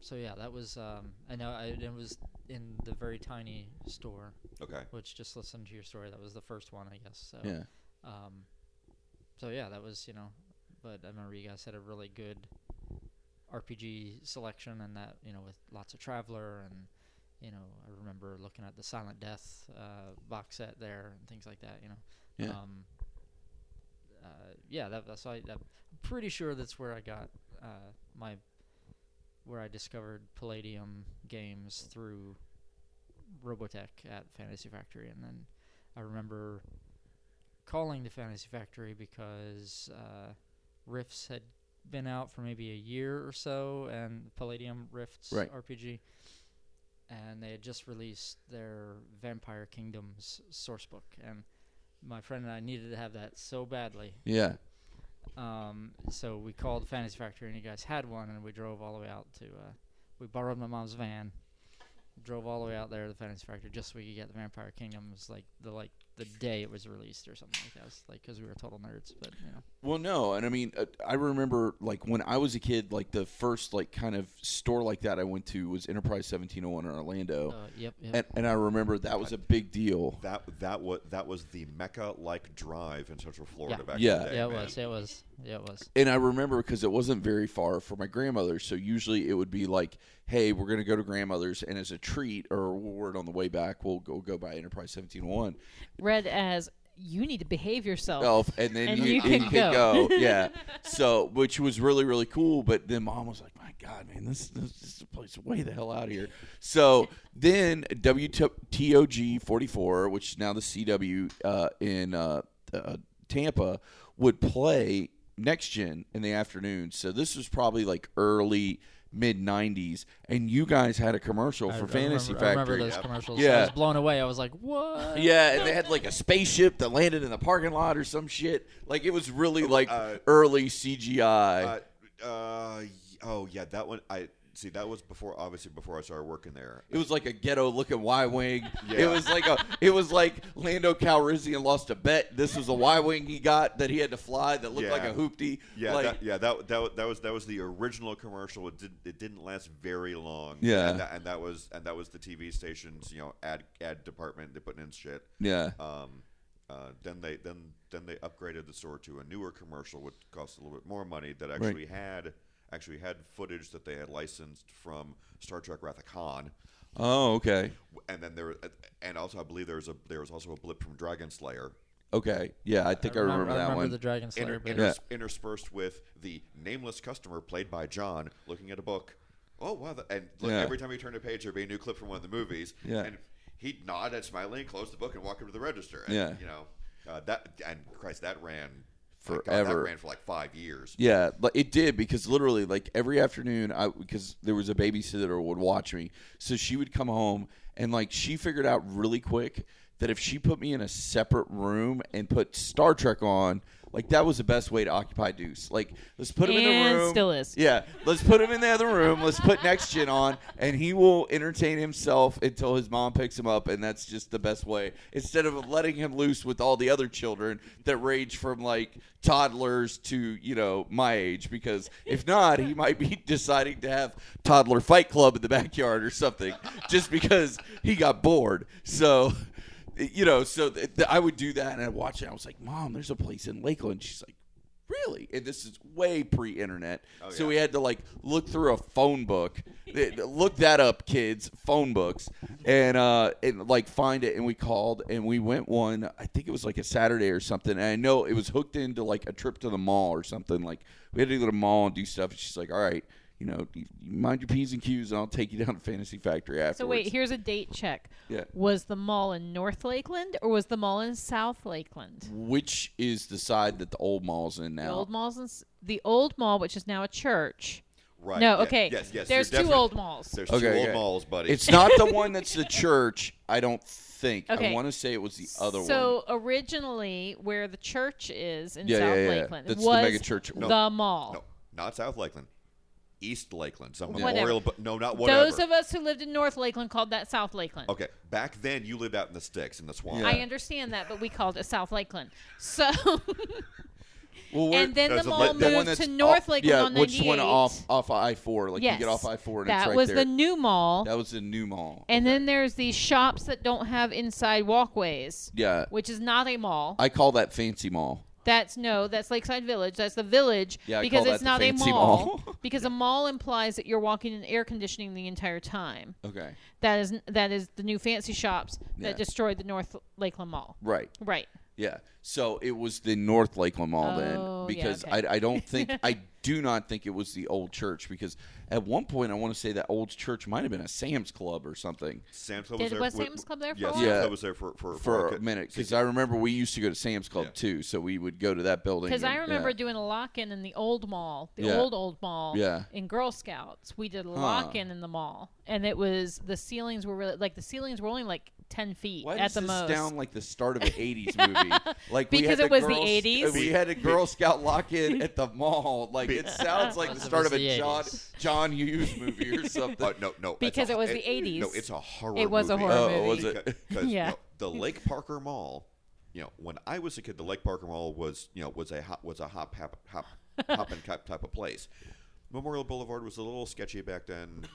so, yeah, that was um, – I know I, it was in the very tiny store. Okay. Which, just listened to your story, that was the first one, I guess. So, yeah. Um, so, yeah, that was, you know – but I remember you guys had a really good R P G selection and that, you know, with lots of Traveler and – You know, I remember looking at the Silent Death uh, box set there and things like that, you know. Yeah. Um, uh, yeah, that, that's why I, I'm pretty sure that's where I got uh, my – where I discovered Palladium games through Robotech at Fantasy Factory. And then I remember calling the Fantasy Factory because uh, Rifts had been out for maybe a year or so, and Palladium Rifts right. R P G – and they had just released their Vampire Kingdoms sourcebook, and my friend and I needed to have that so badly. Yeah. Um. So we called Fantasy Factory, and you guys had one, and we drove all the way out to. Uh, we borrowed my mom's van, drove all the way out there to the Fantasy Factory just so we could get the Vampire Kingdoms like the like the day it was released or something like that. It was like because we were total nerds, but you know. Well, no, and I mean, uh, I remember like when I was a kid, like the first like kind of store like that I went to was Enterprise seventeen oh one in Orlando. Uh, yep, yep. And, and I remember that was a big deal. That that was that was the Mecca like drive in Central Florida yeah. back yeah. in the day. Yeah, it man. was. It was. Yeah, it was. And I remember because it wasn't very far from my grandmother's, so usually it would be like, hey, we're gonna go to grandmother's, and as a treat or a reward on the way back, we'll go go by Enterprise seventeen oh one. Read as you need to behave yourself, oh, and then and you, you, can, you go. can go. Yeah, so which was really really cool. But then mom was like, "My God, man, this this, this place way the hell out of here." So then W T O G forty-four, which is now the C W uh, in uh, uh, Tampa, would play Next Gen in the afternoon. So this was probably like early. mid nineties, and you guys had a commercial I for Fantasy remember, Factory. I remember those yeah. commercials. Yeah. I was blown away. I was like, what? Yeah, and they had like a spaceship that landed in the parking lot or some shit. Like, it was really like uh, early C G I. Uh, uh, oh, yeah, that one. I didn't see. That was before, obviously, before I started working there. It was like a ghetto-looking Y-wing. Yeah. It was like a, it was like Lando Calrissian lost a bet. This was a Y-wing he got that he had to fly that looked yeah. like a hoopty. Yeah, like, that, yeah, that, that that was that was the original commercial. It did it didn't last very long. Yeah, and that, and that was and that was the T V station's, you know, ad ad department. They put in shit. Yeah. Um. Uh, then they then then they upgraded the store to a newer commercial, which cost a little bit more money. That actually right. had. Actually had footage that they had licensed from Star Trek Wrath of Khan. Oh, okay. And then there, and also I believe there was a there was also a blip from Dragon Slayer. Okay, yeah, I think I remember, I remember that I remember one. The Dragon Slayer, Inter, inters, yeah. interspersed with the nameless customer played by John looking at a book. Oh wow! The, and look, yeah. every time you turn a page, there'd be a new clip from one of the movies. Yeah. And he'd nod at smiling, close the book, and walk into the register. And, yeah. You know uh, that, and Christ, that ran. Forever. God, that ran for like five years. Yeah, but it did, because literally like every afternoon, I because there was a babysitter would watch me, so she would come home and like she figured out really quick that if she put me in a separate room and put Star Trek on, like that was the best way to occupy Deuce. Like let's put him and in the room. Still is. Yeah, let's put him in the other room. Let's put Next Gen on, and he will entertain himself until his mom picks him up, and that's just the best way. Instead of letting him loose with all the other children that range from like toddlers to, you know, my age, because if not, he might be deciding to have toddler fight club in the backyard or something, just because he got bored. So. You know, so th- th- I would do that, and I'd watch it. And I was like, Mom, there's a place in Lakeland. She's like, really? And this is way pre-internet. Oh, yeah. So we had to, like, look through a phone book. Look that up, kids, phone books, and, uh, and, like, find it. And we called, and we went one, I think it was, like, a Saturday or something. And I know it was hooked into, like, a trip to the mall or something. Like, we had to go to the mall and do stuff. And she's like, all right, you know, you mind your P's and Q's, and I'll take you down to Fantasy Factory afterwards. So wait, here's a date check. Yeah. Was the mall in North Lakeland, or was the mall in South Lakeland? Which is the side that the old mall's in now? The old mall's in s- the old mall, which is now a church. Right. No, yeah. Okay. Yes, yes. There's two old malls. There's okay, two old yeah. malls, buddy. It's not the one that's the church, I don't think. Okay. I want to say it was the other so one. So originally, where the church is in yeah, South yeah, yeah. Lakeland that's was the, mega church. No, the mall. No, not South Lakeland. East Lakeland, some yeah. memorial, but no, not whatever. Those of us who lived in North Lakeland called that South Lakeland. Okay, back then you lived out in the sticks in the swamp. Yeah. I understand that, but we called it South Lakeland. So, well, and then no, the mall la- moved the one to North Lakeland yeah, on ninety-eight. Yeah, which one off off I four? Like yes. you get off I four and that it's right there. That was the new mall. That was the new mall. And okay. then there's these shops that don't have inside walkways. Yeah, which is not a mall. I call that Fancy Mall. That's no, that's Lakeside Village. That's the village yeah, because it's not a mall. mall. Because a mall implies that you're walking in air conditioning the entire time. Okay. That is that is the new fancy shops that yeah. destroyed the North Lakeland Mall. Right. Right. Yeah. So it was the North Lakeland Mall oh, then because yeah, okay. I I don't think I do not think it was the old church, because at one point I want to say that old church might have been a Sam's Club or something. Sam's Club Did was there. Was Sam's Club there for yeah, a while? Yeah, Sam's Club was there for, for, for, for a, a minute, because I remember we used to go to Sam's Club yeah. too, so we would go to that building. Because I remember yeah. doing a lock-in in the old mall, the yeah. old old mall yeah. in Girl Scouts. We did a lock-in huh. in the mall, and it was the ceilings were really like the ceilings were only like ten feet Why at the most. Why does this sound like the start of an eighties movie? Like because we had it was girls, the eighties. We had a Girl Scout lock-in at the mall. Like it sounds like the start of a John John Hughes movie or something. Uh, no, no, because it was it, the eighties. No, it's a horror. It was movie. a horror oh, movie. Was it? Yeah. No, the Lake Parker Mall. You know, when I was a kid, the Lake Parker Mall was you know was a hop, was a hop hop hop hop and type type of place. Memorial Boulevard was a little sketchy back then.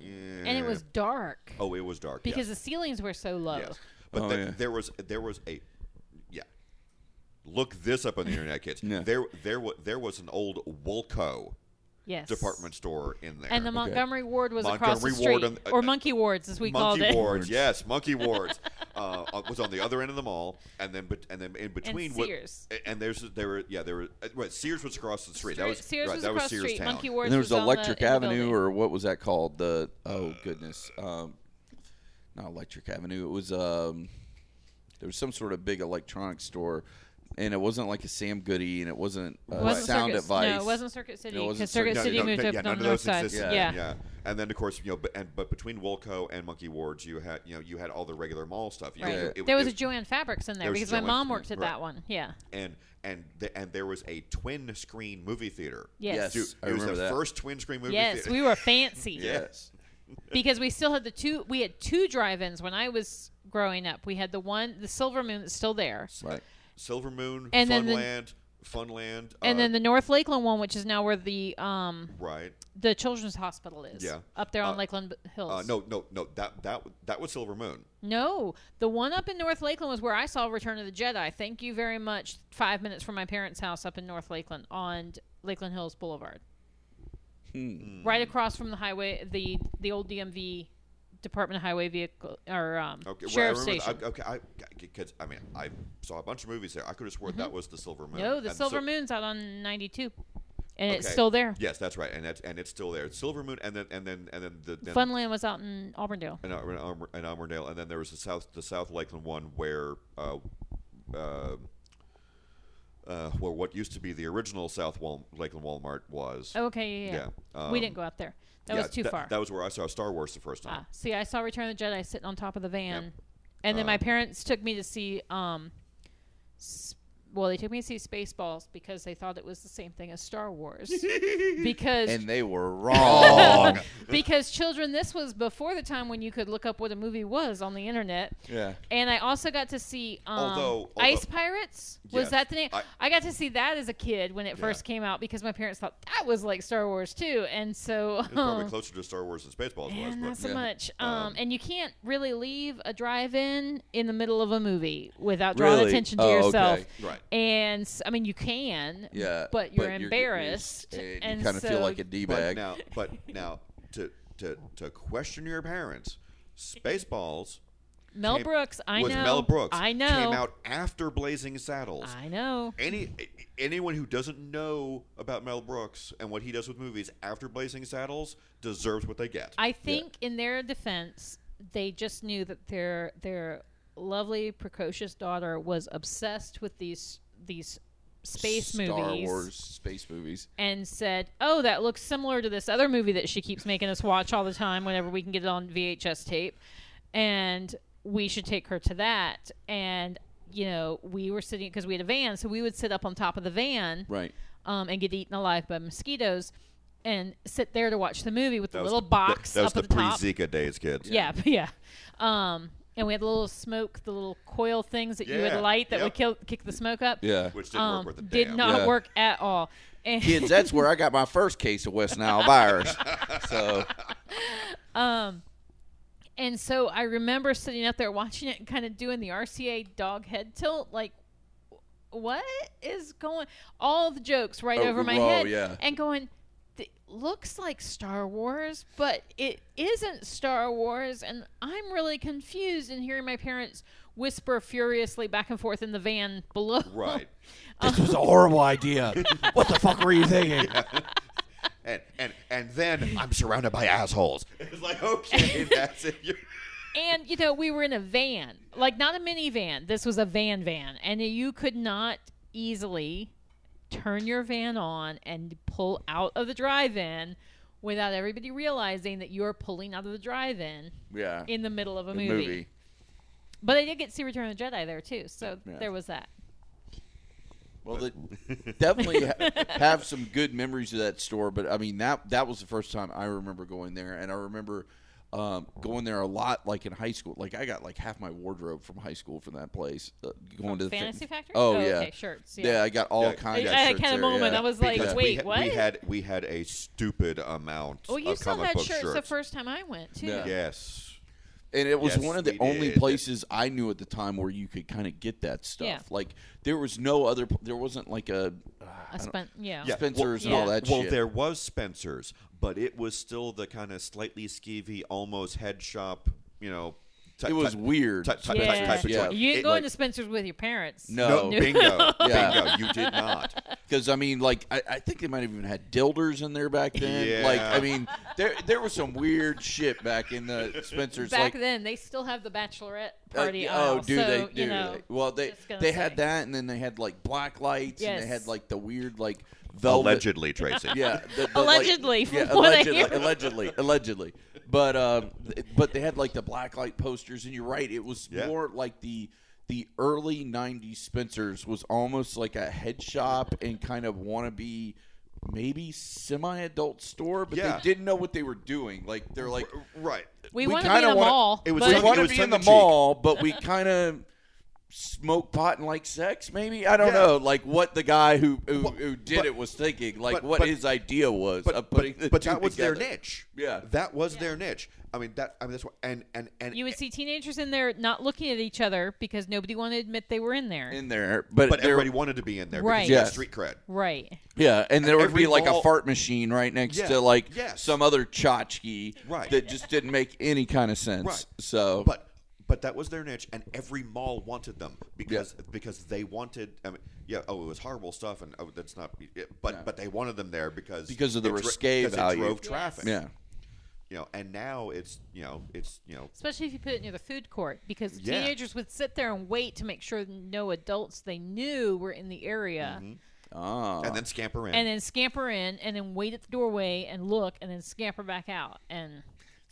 Yeah. And it was dark. Oh, it was dark because yeah. the ceilings were so low. Yes. But oh, the, yeah. there was there was a yeah. Look this up on the internet, kids. Yeah. There there was there was an old Woolco yes. department store in there, and the Montgomery okay. Ward was Montgomery across the street, Ward on, uh, or Monkey Wards as we called it. Monkey Wards, yes, Monkey Wards uh, was on the other end of the mall, and then and then in between and Sears. What, and there's there were yeah there were wait, Sears was across the street. street that was Sears right, was that across was Sears Town. Monkey Wards and there was, was Electric the, Avenue the or what was that called? The oh goodness, um, not Electric Avenue. It was um, there was some sort of big electronics store. and it wasn't like a Sam Goody, and it wasn't uh, it wasn't Sound Circuit, Advice. No, it wasn't Circuit City. No, it wasn't Circuit, Circuit City no, no, moved no, up yeah, on the north side. Yeah. yeah, yeah. And then of course, you know, but, and, but between Wilco and Monkey Wards, you had you know you had all the regular mall stuff. You right. know, it, it, there was it, a Joann Fabrics in there because my mom worked at right. that one. Yeah. And and the, and there was a twin screen movie theater. Yes, yes I it was the that. first twin screen movie. Yes, theater. We were fancy. Yes. Because we still had the two, we had two drive-ins when I was growing up. We had the one, the Silver Moon that's still there. Right. Silver Moon, and Funland, the, Funland. And uh, then the North Lakeland one, which is now where the um right the Children's Hospital is. Yeah. Up there on uh, Lakeland Hills. Uh, no, no, no. That that that was Silver Moon. No, the one up in North Lakeland was where I saw Return of the Jedi. Thank you very much. Five minutes from my parents' house up in North Lakeland on Lakeland Hills Boulevard. Hmm. Right across from the highway, the the old D M V, Department of Highway Vehicle or um, okay, Sheriff's well, Station. I, okay, I, cause, I mean, I saw a bunch of movies there. I could have sworn mm-hmm. that was the Silver Moon. No, the and Silver so, Moon's out on ninety-two, and okay. it's still there. Yes, that's right, and that's and it's still there. Silver Moon, and then and then and then the then Funland was out in Auburndale. In, in Auburndale, and then there was the South the South Lakeland one where. Uh, uh, Uh, well, what used to be the original South Wal- Lakeland Walmart was. Okay, yeah, yeah. yeah. Um, we didn't go out there. That yeah, was too th- far. That was where I saw Star Wars the first time. Ah, see, I saw Return of the Jedi sitting on top of the van. Yep. And then um, my parents took me to see, um, sp- well, they took me to see Spaceballs because they thought it was the same thing as Star Wars. because And they were wrong. Because, children, this was before the time when you could look up what a movie was on the internet. Yeah. And I also got to see um, although, although, Ice Pirates. Was yes, that the name? I, I got to see that as a kid when it yeah. first came out because my parents thought that was like Star Wars too. And so. It's probably closer to Star Wars than Spaceballs was. But not so yeah. much. Um, um, and you can't really leave a drive-in in the middle of a movie without drawing really? attention to oh, yourself. Okay. Right. And, I mean, you can, yeah, but you're but embarrassed. You're, you're, you're, and you kind of so feel like a D-bag. But now, but now to, to to question your parents, Spaceballs. Mel came, Brooks, I was know. Mel Brooks. I know. Came out after Blazing Saddles. I know. Any Anyone who doesn't know about Mel Brooks and what he does with movies after Blazing Saddles deserves what they get. I think yeah. in their defense, they just knew that their their lovely, precocious daughter was obsessed with these these space Star movies. Star Wars space movies. And said, oh, that looks similar to this other movie that she keeps making us watch all the time whenever we can get it on V H S tape. And we should take her to that. And, you know, we were sitting, because we had a van, so we would sit up on top of the van right. um, and get eaten alive by mosquitoes and sit there to watch the movie with that the little the, box that, that up at the, the top. That was the pre-Zika days, kids. Yeah, yeah. yeah. Um, And we had the little smoke, the little coil things that yeah, you would light that yep. would kill, kick the smoke up. Yeah. Which didn't um, work with a damn. Did not yeah. work at all. And kids, that's where I got my first case of West Nile virus. So. Um, and so I remember sitting up there watching it and kind of doing the R C A dog head tilt. Like, what is going? All the jokes right oh, over my oh, head. Yeah. And going, looks like Star Wars, but it isn't Star Wars, and I'm really confused in hearing my parents whisper furiously back and forth in the van below. Right. This um, was a horrible idea. What the fuck were you thinking? Yeah. And, and and then I'm surrounded by assholes. It's like, okay, that's it. You're and, you know, we were in a van. Like, not a minivan. This was a van van, and you could not easily turn your van on and pull out of the drive-in without everybody realizing that you're pulling out of the drive-in yeah. in the middle of a movie. movie. But I did get to see Return of the Jedi there, too, so yeah. there was that. Well, they definitely ha- have some good memories of that store, but, I mean, that that was the first time I remember going there, and I remember um, going there a lot, like, in high school. Like, I got, like, half my wardrobe from high school from that place. Uh, going from to the Fantasy thing. Factory? Oh, oh yeah. Okay, shirts. Yeah. yeah, I got all yeah, kinds I, of I shirts I had a moment. Yeah. I was like, because wait, we ha- what? We had, we had a stupid amount well, of comic book shirts. Well, you still had shirts, shirts the first time I went, too. Yeah. Yes. And it was yes, one of the only did. places I knew at the time where you could kind of get that stuff. Yeah. Like, there was no other – there wasn't like a, uh, a Spen- yeah. Spencer's well, and yeah. all that well, shit. Well, there was Spencer's, but it was still the kind of slightly skeevy, almost head shop, you know – T- it was t- weird. T- t- yeah. t- type of yeah. You didn't it, go like, into Spencer's with your parents. No. no bingo. Yeah. Bingo. You did not. Because, I mean, like, I, I think they might have even had dilders in there back then. Yeah. Like, I mean, there there was some weird shit back in the Spencer's. Back like, then, they still have the bachelorette party uh, aisle. Oh, do so, they? Do you know, they? Well, they, they had that, and then they had, like, black lights, yes. and they had, like, the weird, like, velvet. Allegedly, Tracy. Yeah. The, the, allegedly. Like, yeah, allegedly, allegedly. Allegedly. But um, but they had like the blacklight posters, and you're right, it was yeah. more like the the early nineties Spencer's was almost like a head shop and kind of wannabe, maybe semi-adult store, but yeah. they didn't know what they were doing. Like they're like, right, we, we want to be in the wanna, mall. It was we want to be in the cheek. mall, but we kind of. Smoke pot and like sex, maybe? I don't yeah. know. Like what the guy who who, well, who did but, it was thinking, like but, what but, his idea was but, of putting. But, the but that was together. their niche. Yeah, that was yeah. their niche. I mean that. I mean that's what. And and and you would see teenagers in there not looking at each other because nobody wanted to admit they were in there. In there, but, but everybody wanted to be in there. Right. Because yes. Street cred. Right. Yeah, and there and would be like mall, a fart machine right next yeah, to like yes. some other tchotchke right. that just didn't make any kind of sense. Right. So, but. But that was their niche, and every mall wanted them because yeah. because they wanted. I mean, yeah. Oh, it was horrible stuff, and oh, that's not. But no. but they wanted them there because because of the risque value. It drove traffic. Yes. Yeah. You know, and now it's you know it's you know. Especially if you put it near the food court, because yeah. teenagers would sit there and wait to make sure no adults they knew were in the area. Mm-hmm. Oh. And then scamper in. And then scamper in, and then wait at the doorway and look, and then scamper back out and.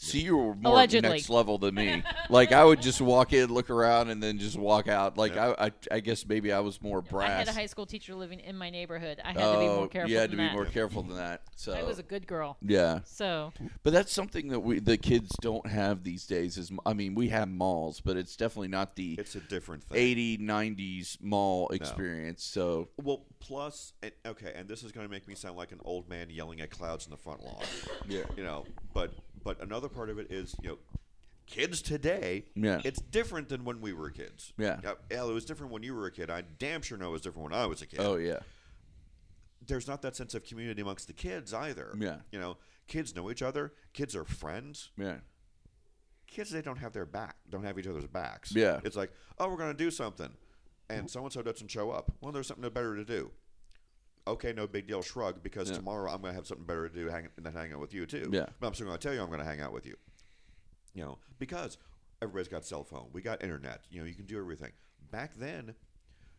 See, you were more Allegedly. next level than me. Like, I would just walk in, look around, and then just walk out. Like, yeah. I, I I guess maybe I was more brass. I had a high school teacher living in my neighborhood. I had oh, to be more careful than that. You had to be that. more careful than that. So I was a good girl. Yeah. So. But that's something that we the kids don't have these days. Is I mean, we have malls, but it's definitely not the it's a different thing. eighties, nineties mall experience. No. So Well, plus, it, okay, and this is going to make me sound like an old man yelling at clouds in the front lawn. Yeah. You know, but... But another part of it is, you know, kids today, yeah. it's different than when we were kids. Yeah. Yeah, it was different when you were a kid. I damn sure know it was different when I was a kid. Oh, yeah. There's not that sense of community amongst the kids either. Yeah. You know, kids know each other. Kids are friends. Yeah. Kids, they don't have their back, don't have each other's backs. Yeah. It's like, oh, we're going to do something. And so-and-so doesn't show up. Well, there's something better to do. Okay, no big deal, shrug, because yeah. tomorrow I'm going to have something better to do hang, than hang out with you, too. Yeah. But I'm still going to tell you I'm going to hang out with you. You know, because everybody's got cell phone. We got internet. You know, you can do everything. Back then,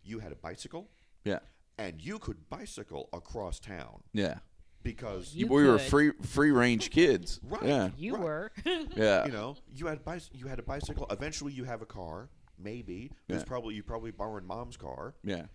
you had a bicycle. Yeah. And you could bicycle across town. Yeah. Because you we could. were free free range kids. Right. Yeah. You right. were. yeah. You know, you had, bic- you had a bicycle. Eventually, you have a car, maybe. Yeah. It's probably, you probably borrowed mom's car. Yeah.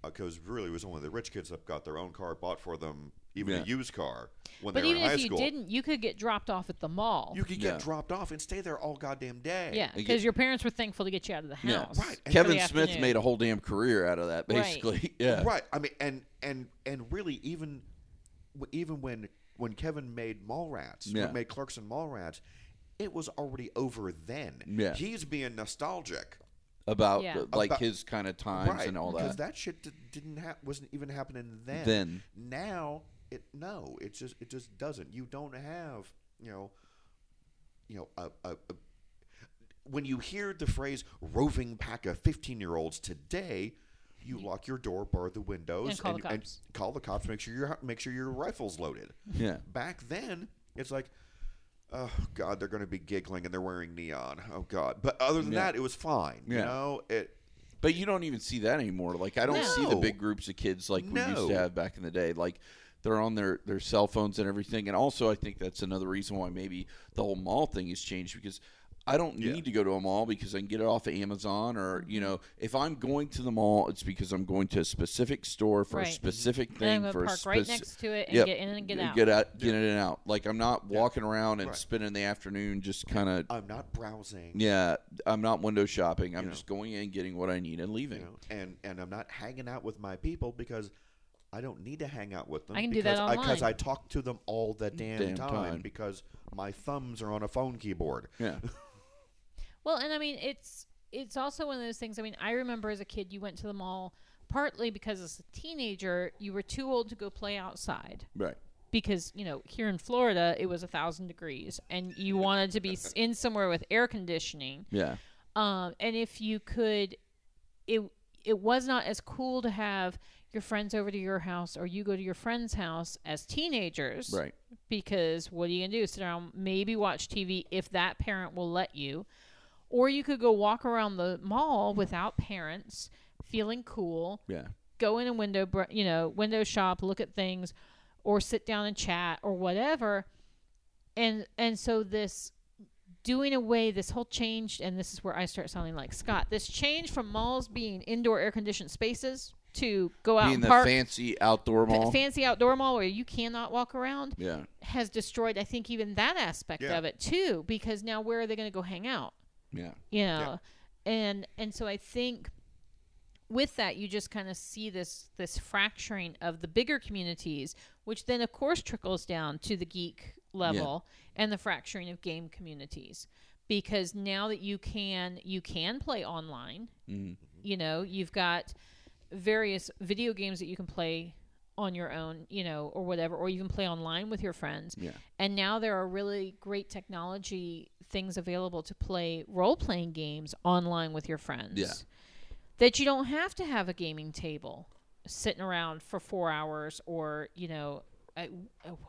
Because uh, really, it was only the rich kids that got their own car, bought for them, even yeah. a used car when but they were in high school. But even if you didn't, you could get dropped off at the mall. You could get yeah. dropped off and stay there all goddamn day. Yeah, because your parents were thankful to get you out of the house. Yeah. Right. And Kevin Smith afternoon. made a whole damn career out of that, basically. Right. yeah. Right. I mean, and and and really, even even when when Kevin made Mallrats, yeah. made Clerks and Mallrats, it was already over then. Yeah. He's being nostalgic. About yeah. the, like about, his kind of times right, and all that. Because that shit d- didn't ha- wasn't even happening then. Then now it no, it just it just doesn't. You don't have you know, you know a, a, a when you hear the phrase "roving pack of fifteen-year-olds" today, you lock your door, bar the windows, and call and, the cops. And call the cops. Make sure your make sure your rifle's loaded. Yeah. Back then, it's like. Oh, God, they're going to be giggling and they're wearing neon. Oh, God. But other than yeah. that, it was fine. Yeah. You know? It. But you don't even see that anymore. Like, I don't no. see the big groups of kids like no. we used to have back in the day. Like, they're on their, their cell phones and everything. And also, I think that's another reason why maybe the whole mall thing has changed because I don't need yeah. to go to a mall because I can get it off of Amazon or, you know, if I'm going to the mall, it's because I'm going to a specific store for right. a specific thing. And I'm for park a speci- right next to it and yep. get in and get out. Get out, get yeah. in and out. Like I'm not yeah. walking around and right. spending the afternoon just kind of. I'm not browsing. Yeah, I'm not window shopping. I'm you just know. going in, getting what I need, and leaving. You know, and and I'm not hanging out with my people because I don't need to hang out with them. I can do that online because I, I talk to them all the damn, damn time, time because my thumbs are on a phone keyboard. Yeah. Well, and I mean, it's it's also one of those things. I mean, I remember as a kid, you went to the mall partly because as a teenager, you were too old to go play outside. Right. because, you know, here in Florida, it was a thousand degrees and you wanted to be in somewhere with air conditioning. Yeah. Um, and if you could, it, it was not as cool to have your friends over to your house or you go to your friend's house as teenagers. Right. Because what are you going to do? Sit down, maybe watch T V if that parent will let you. Or you could go walk around the mall without parents, feeling cool. Yeah. Go in and window, br- you know, window shop, look at things, or sit down and chat or whatever. And and so this doing away, this whole change, and this is where I start sounding like Scott. This change from malls being indoor air conditioned spaces to go out in the park, fancy outdoor mall, f- fancy outdoor mall where you cannot walk around, yeah, has destroyed. I think even that aspect yeah. of it too, because now where are they going to go hang out? Yeah. You know, yeah. and and so I think with that, you just kind of see this this fracturing of the bigger communities, which then, of course, trickles down to the geek level yeah. and the fracturing of game communities. Because now that you can, you can play online, mm-hmm. you know, you've got various video games that you can play on your own, you know, or whatever, or you can play online with your friends. Yeah. And now there are really great technology things available to play role-playing games online with your friends. Yeah. That you don't have to have a gaming table sitting around for four hours or, you know, I,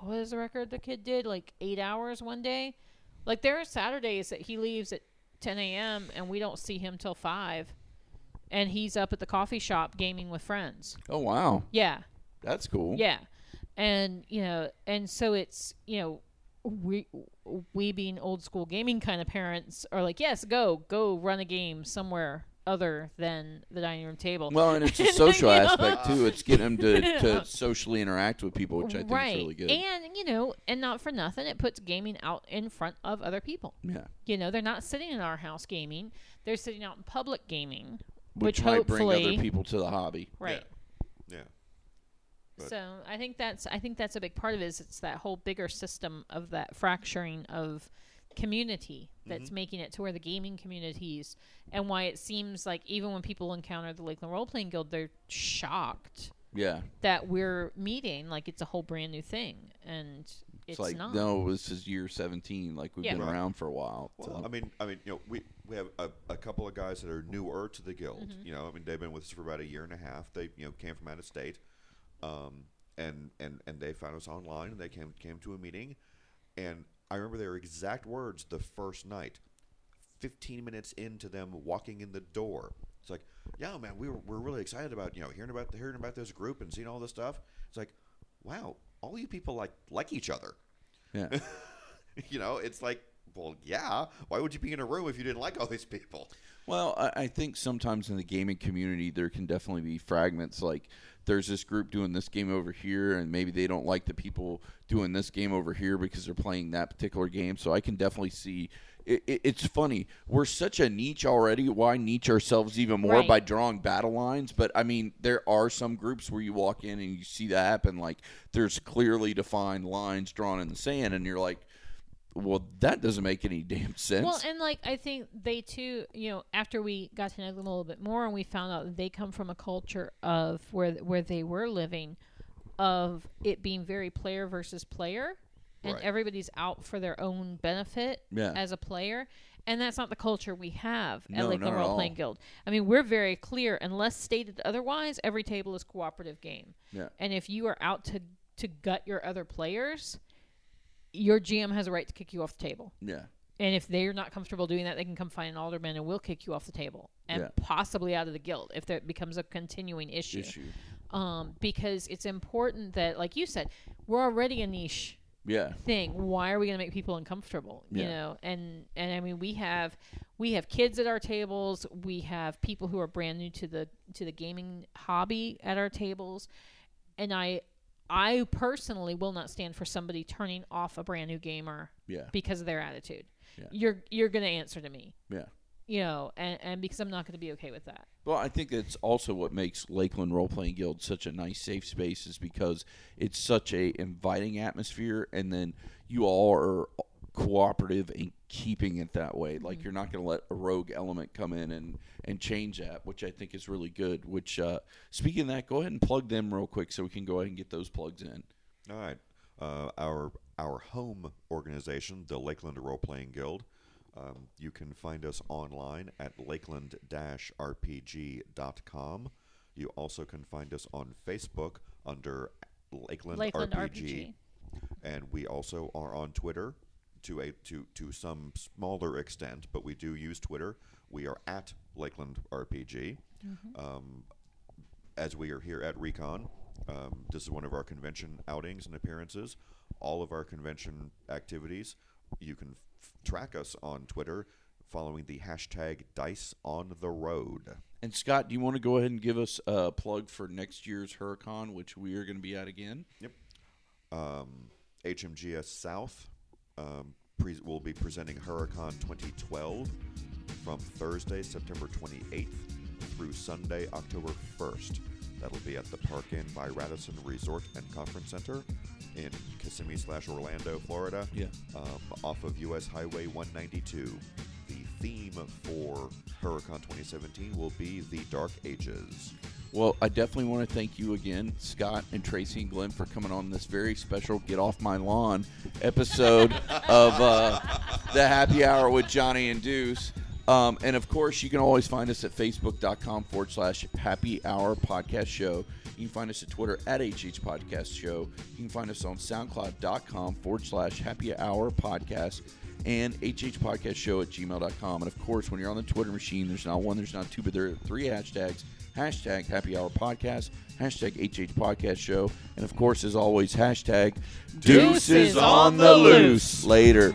what was the record the kid did? Like eight hours one day? Like there are Saturdays that he leaves at ten a.m. and we don't see him till five. And he's up at the coffee shop gaming with friends. Oh, wow. Yeah. That's cool. Yeah. And, you know, and so it's, you know, we we being old school gaming kind of parents are like, yes, go, go run a game somewhere other than the dining room table. Well, and it's a social aspect, know? too. It's getting them to, to socially interact with people, which I think right. is really good. And, you know, and not for nothing, it puts gaming out in front of other people. Yeah. You know, they're not sitting in our house gaming. They're sitting out in public gaming, which, which might bring other people to the hobby. Right. Yeah. yeah. But so I think that's I think that's a big part of it is it's that whole bigger system of that fracturing of community that's mm-hmm. making it to where the gaming communities and why it seems like even when people encounter the Lakeland Role Playing Guild, they're shocked. Yeah. That we're meeting like it's a whole brand new thing, and it's, it's like, not. No, this is year seventeen. Like we've yeah. been right. around for a while. Well, so. I mean, I mean, you know, we we have a, a couple of guys that are newer to the guild. Mm-hmm. You know, I mean, they've been with us for about a year and a half. They you know came from out of state. Um, and, and, and they found us online, and they came came to a meeting, and I remember their exact words the first night, fifteen minutes into them walking in the door. It's like, yeah, man, we were we're really excited about you know hearing about hearing about this group and seeing all this stuff. It's like, wow, all you people like like each other. Yeah, you know, it's like, well, yeah, why would you be in a room if you didn't like all these people? Well, I, I think sometimes in the gaming community there can definitely be fragments like. There's this group doing this game over here, and maybe they don't like the people doing this game over here because they're playing that particular game. So I can definitely see it, it, it's funny. We're such a niche already. Why niche ourselves even more right. by drawing battle lines? But, I mean, there are some groups where you walk in and you see that happen. Like, there's clearly defined lines drawn in the sand, and you're like, well, that doesn't make any damn sense. Well, and, like, I think they, too, you know, after we got to know them a little bit more and we found out that they come from a culture of where where they were living, of it being very player versus player, and right. everybody's out for their own benefit yeah. as a player. And that's not the culture we have at no, Lakeland Role Playing Guild. I mean, we're very clear. Unless stated otherwise, every table is cooperative game. Yeah. And if you are out to, to gut your other players... Your G M has a right to kick you off the table. Yeah. And if they're not comfortable doing that, they can come find an alderman and we'll kick you off the table and yeah. possibly out of the guild if that becomes a continuing issue. issue. Um, because it's important that, like you said, we're already a niche yeah. thing. Why are we going to make people uncomfortable? Yeah. You know, and, and I mean, we have we have kids at our tables. We have people who are brand new to the to the gaming hobby at our tables. And I... I personally will not stand for somebody turning off a brand new gamer yeah. because of their attitude. Yeah. You're you're going to answer to me. Yeah. You know, and, and because I'm not going to be okay with that. Well, I think that's also what makes Lakeland Role Playing Guild such a nice, safe space is because it's such a inviting atmosphere, and then you all are cooperative in keeping it that way. Mm-hmm. Like, you're not going to let a rogue element come in and, and change that, which I think is really good. Which, uh, speaking of that, go ahead and plug them real quick so we can go ahead and get those plugs in. All right. uh, our our home organization, the Lakeland Role Playing Guild. Um, you can find us online at lakeland dash r p g dot com. You also can find us on Facebook under Lakeland, Lakeland R P G. R P G. And we also are on Twitter to a to to some smaller extent, but we do use Twitter. We are at Lakeland R P G. Mm-hmm. Um, as we are here at Recon, um, this is one of our convention outings and appearances. All of our convention activities, you can f- track us on Twitter following the hashtag Dice on the Road. And Scott, do you want to go ahead and give us a plug for next year's Hurricon, which we are going to be at again? Yep. Um, H M G S South um, pre- will be presenting Hurricon twenty twelve from Thursday, September twenty-eighth through Sunday, October first. That'll be at the Park Inn by Radisson Resort and Conference Center in Kissimmee slash Orlando, Florida. Yeah. Um, off of U S Highway one ninety-two. The theme for Hurricon twenty seventeen will be the Dark Ages. Well, I definitely want to thank you again, Scott and Tracy and Glenn, for coming on this very special Get Off My Lawn episode of uh, The Happy Hour with Johnny and Deuce. Um, and, of course, you can always find us at facebook.com forward slash happy hour podcast show. You can find us at Twitter at H H Podcast Show. You can find us on soundcloud.com forward slash happy hour podcast and H H Podcast Show at gmail dot com. And, of course, when you're on the Twitter machine, there's not one, there's not two, but there are three hashtags. Hashtag Happy Hour Podcast, hashtag H H Podcast Show, and, of course, as always, hashtag Deuce is on the loose. Later.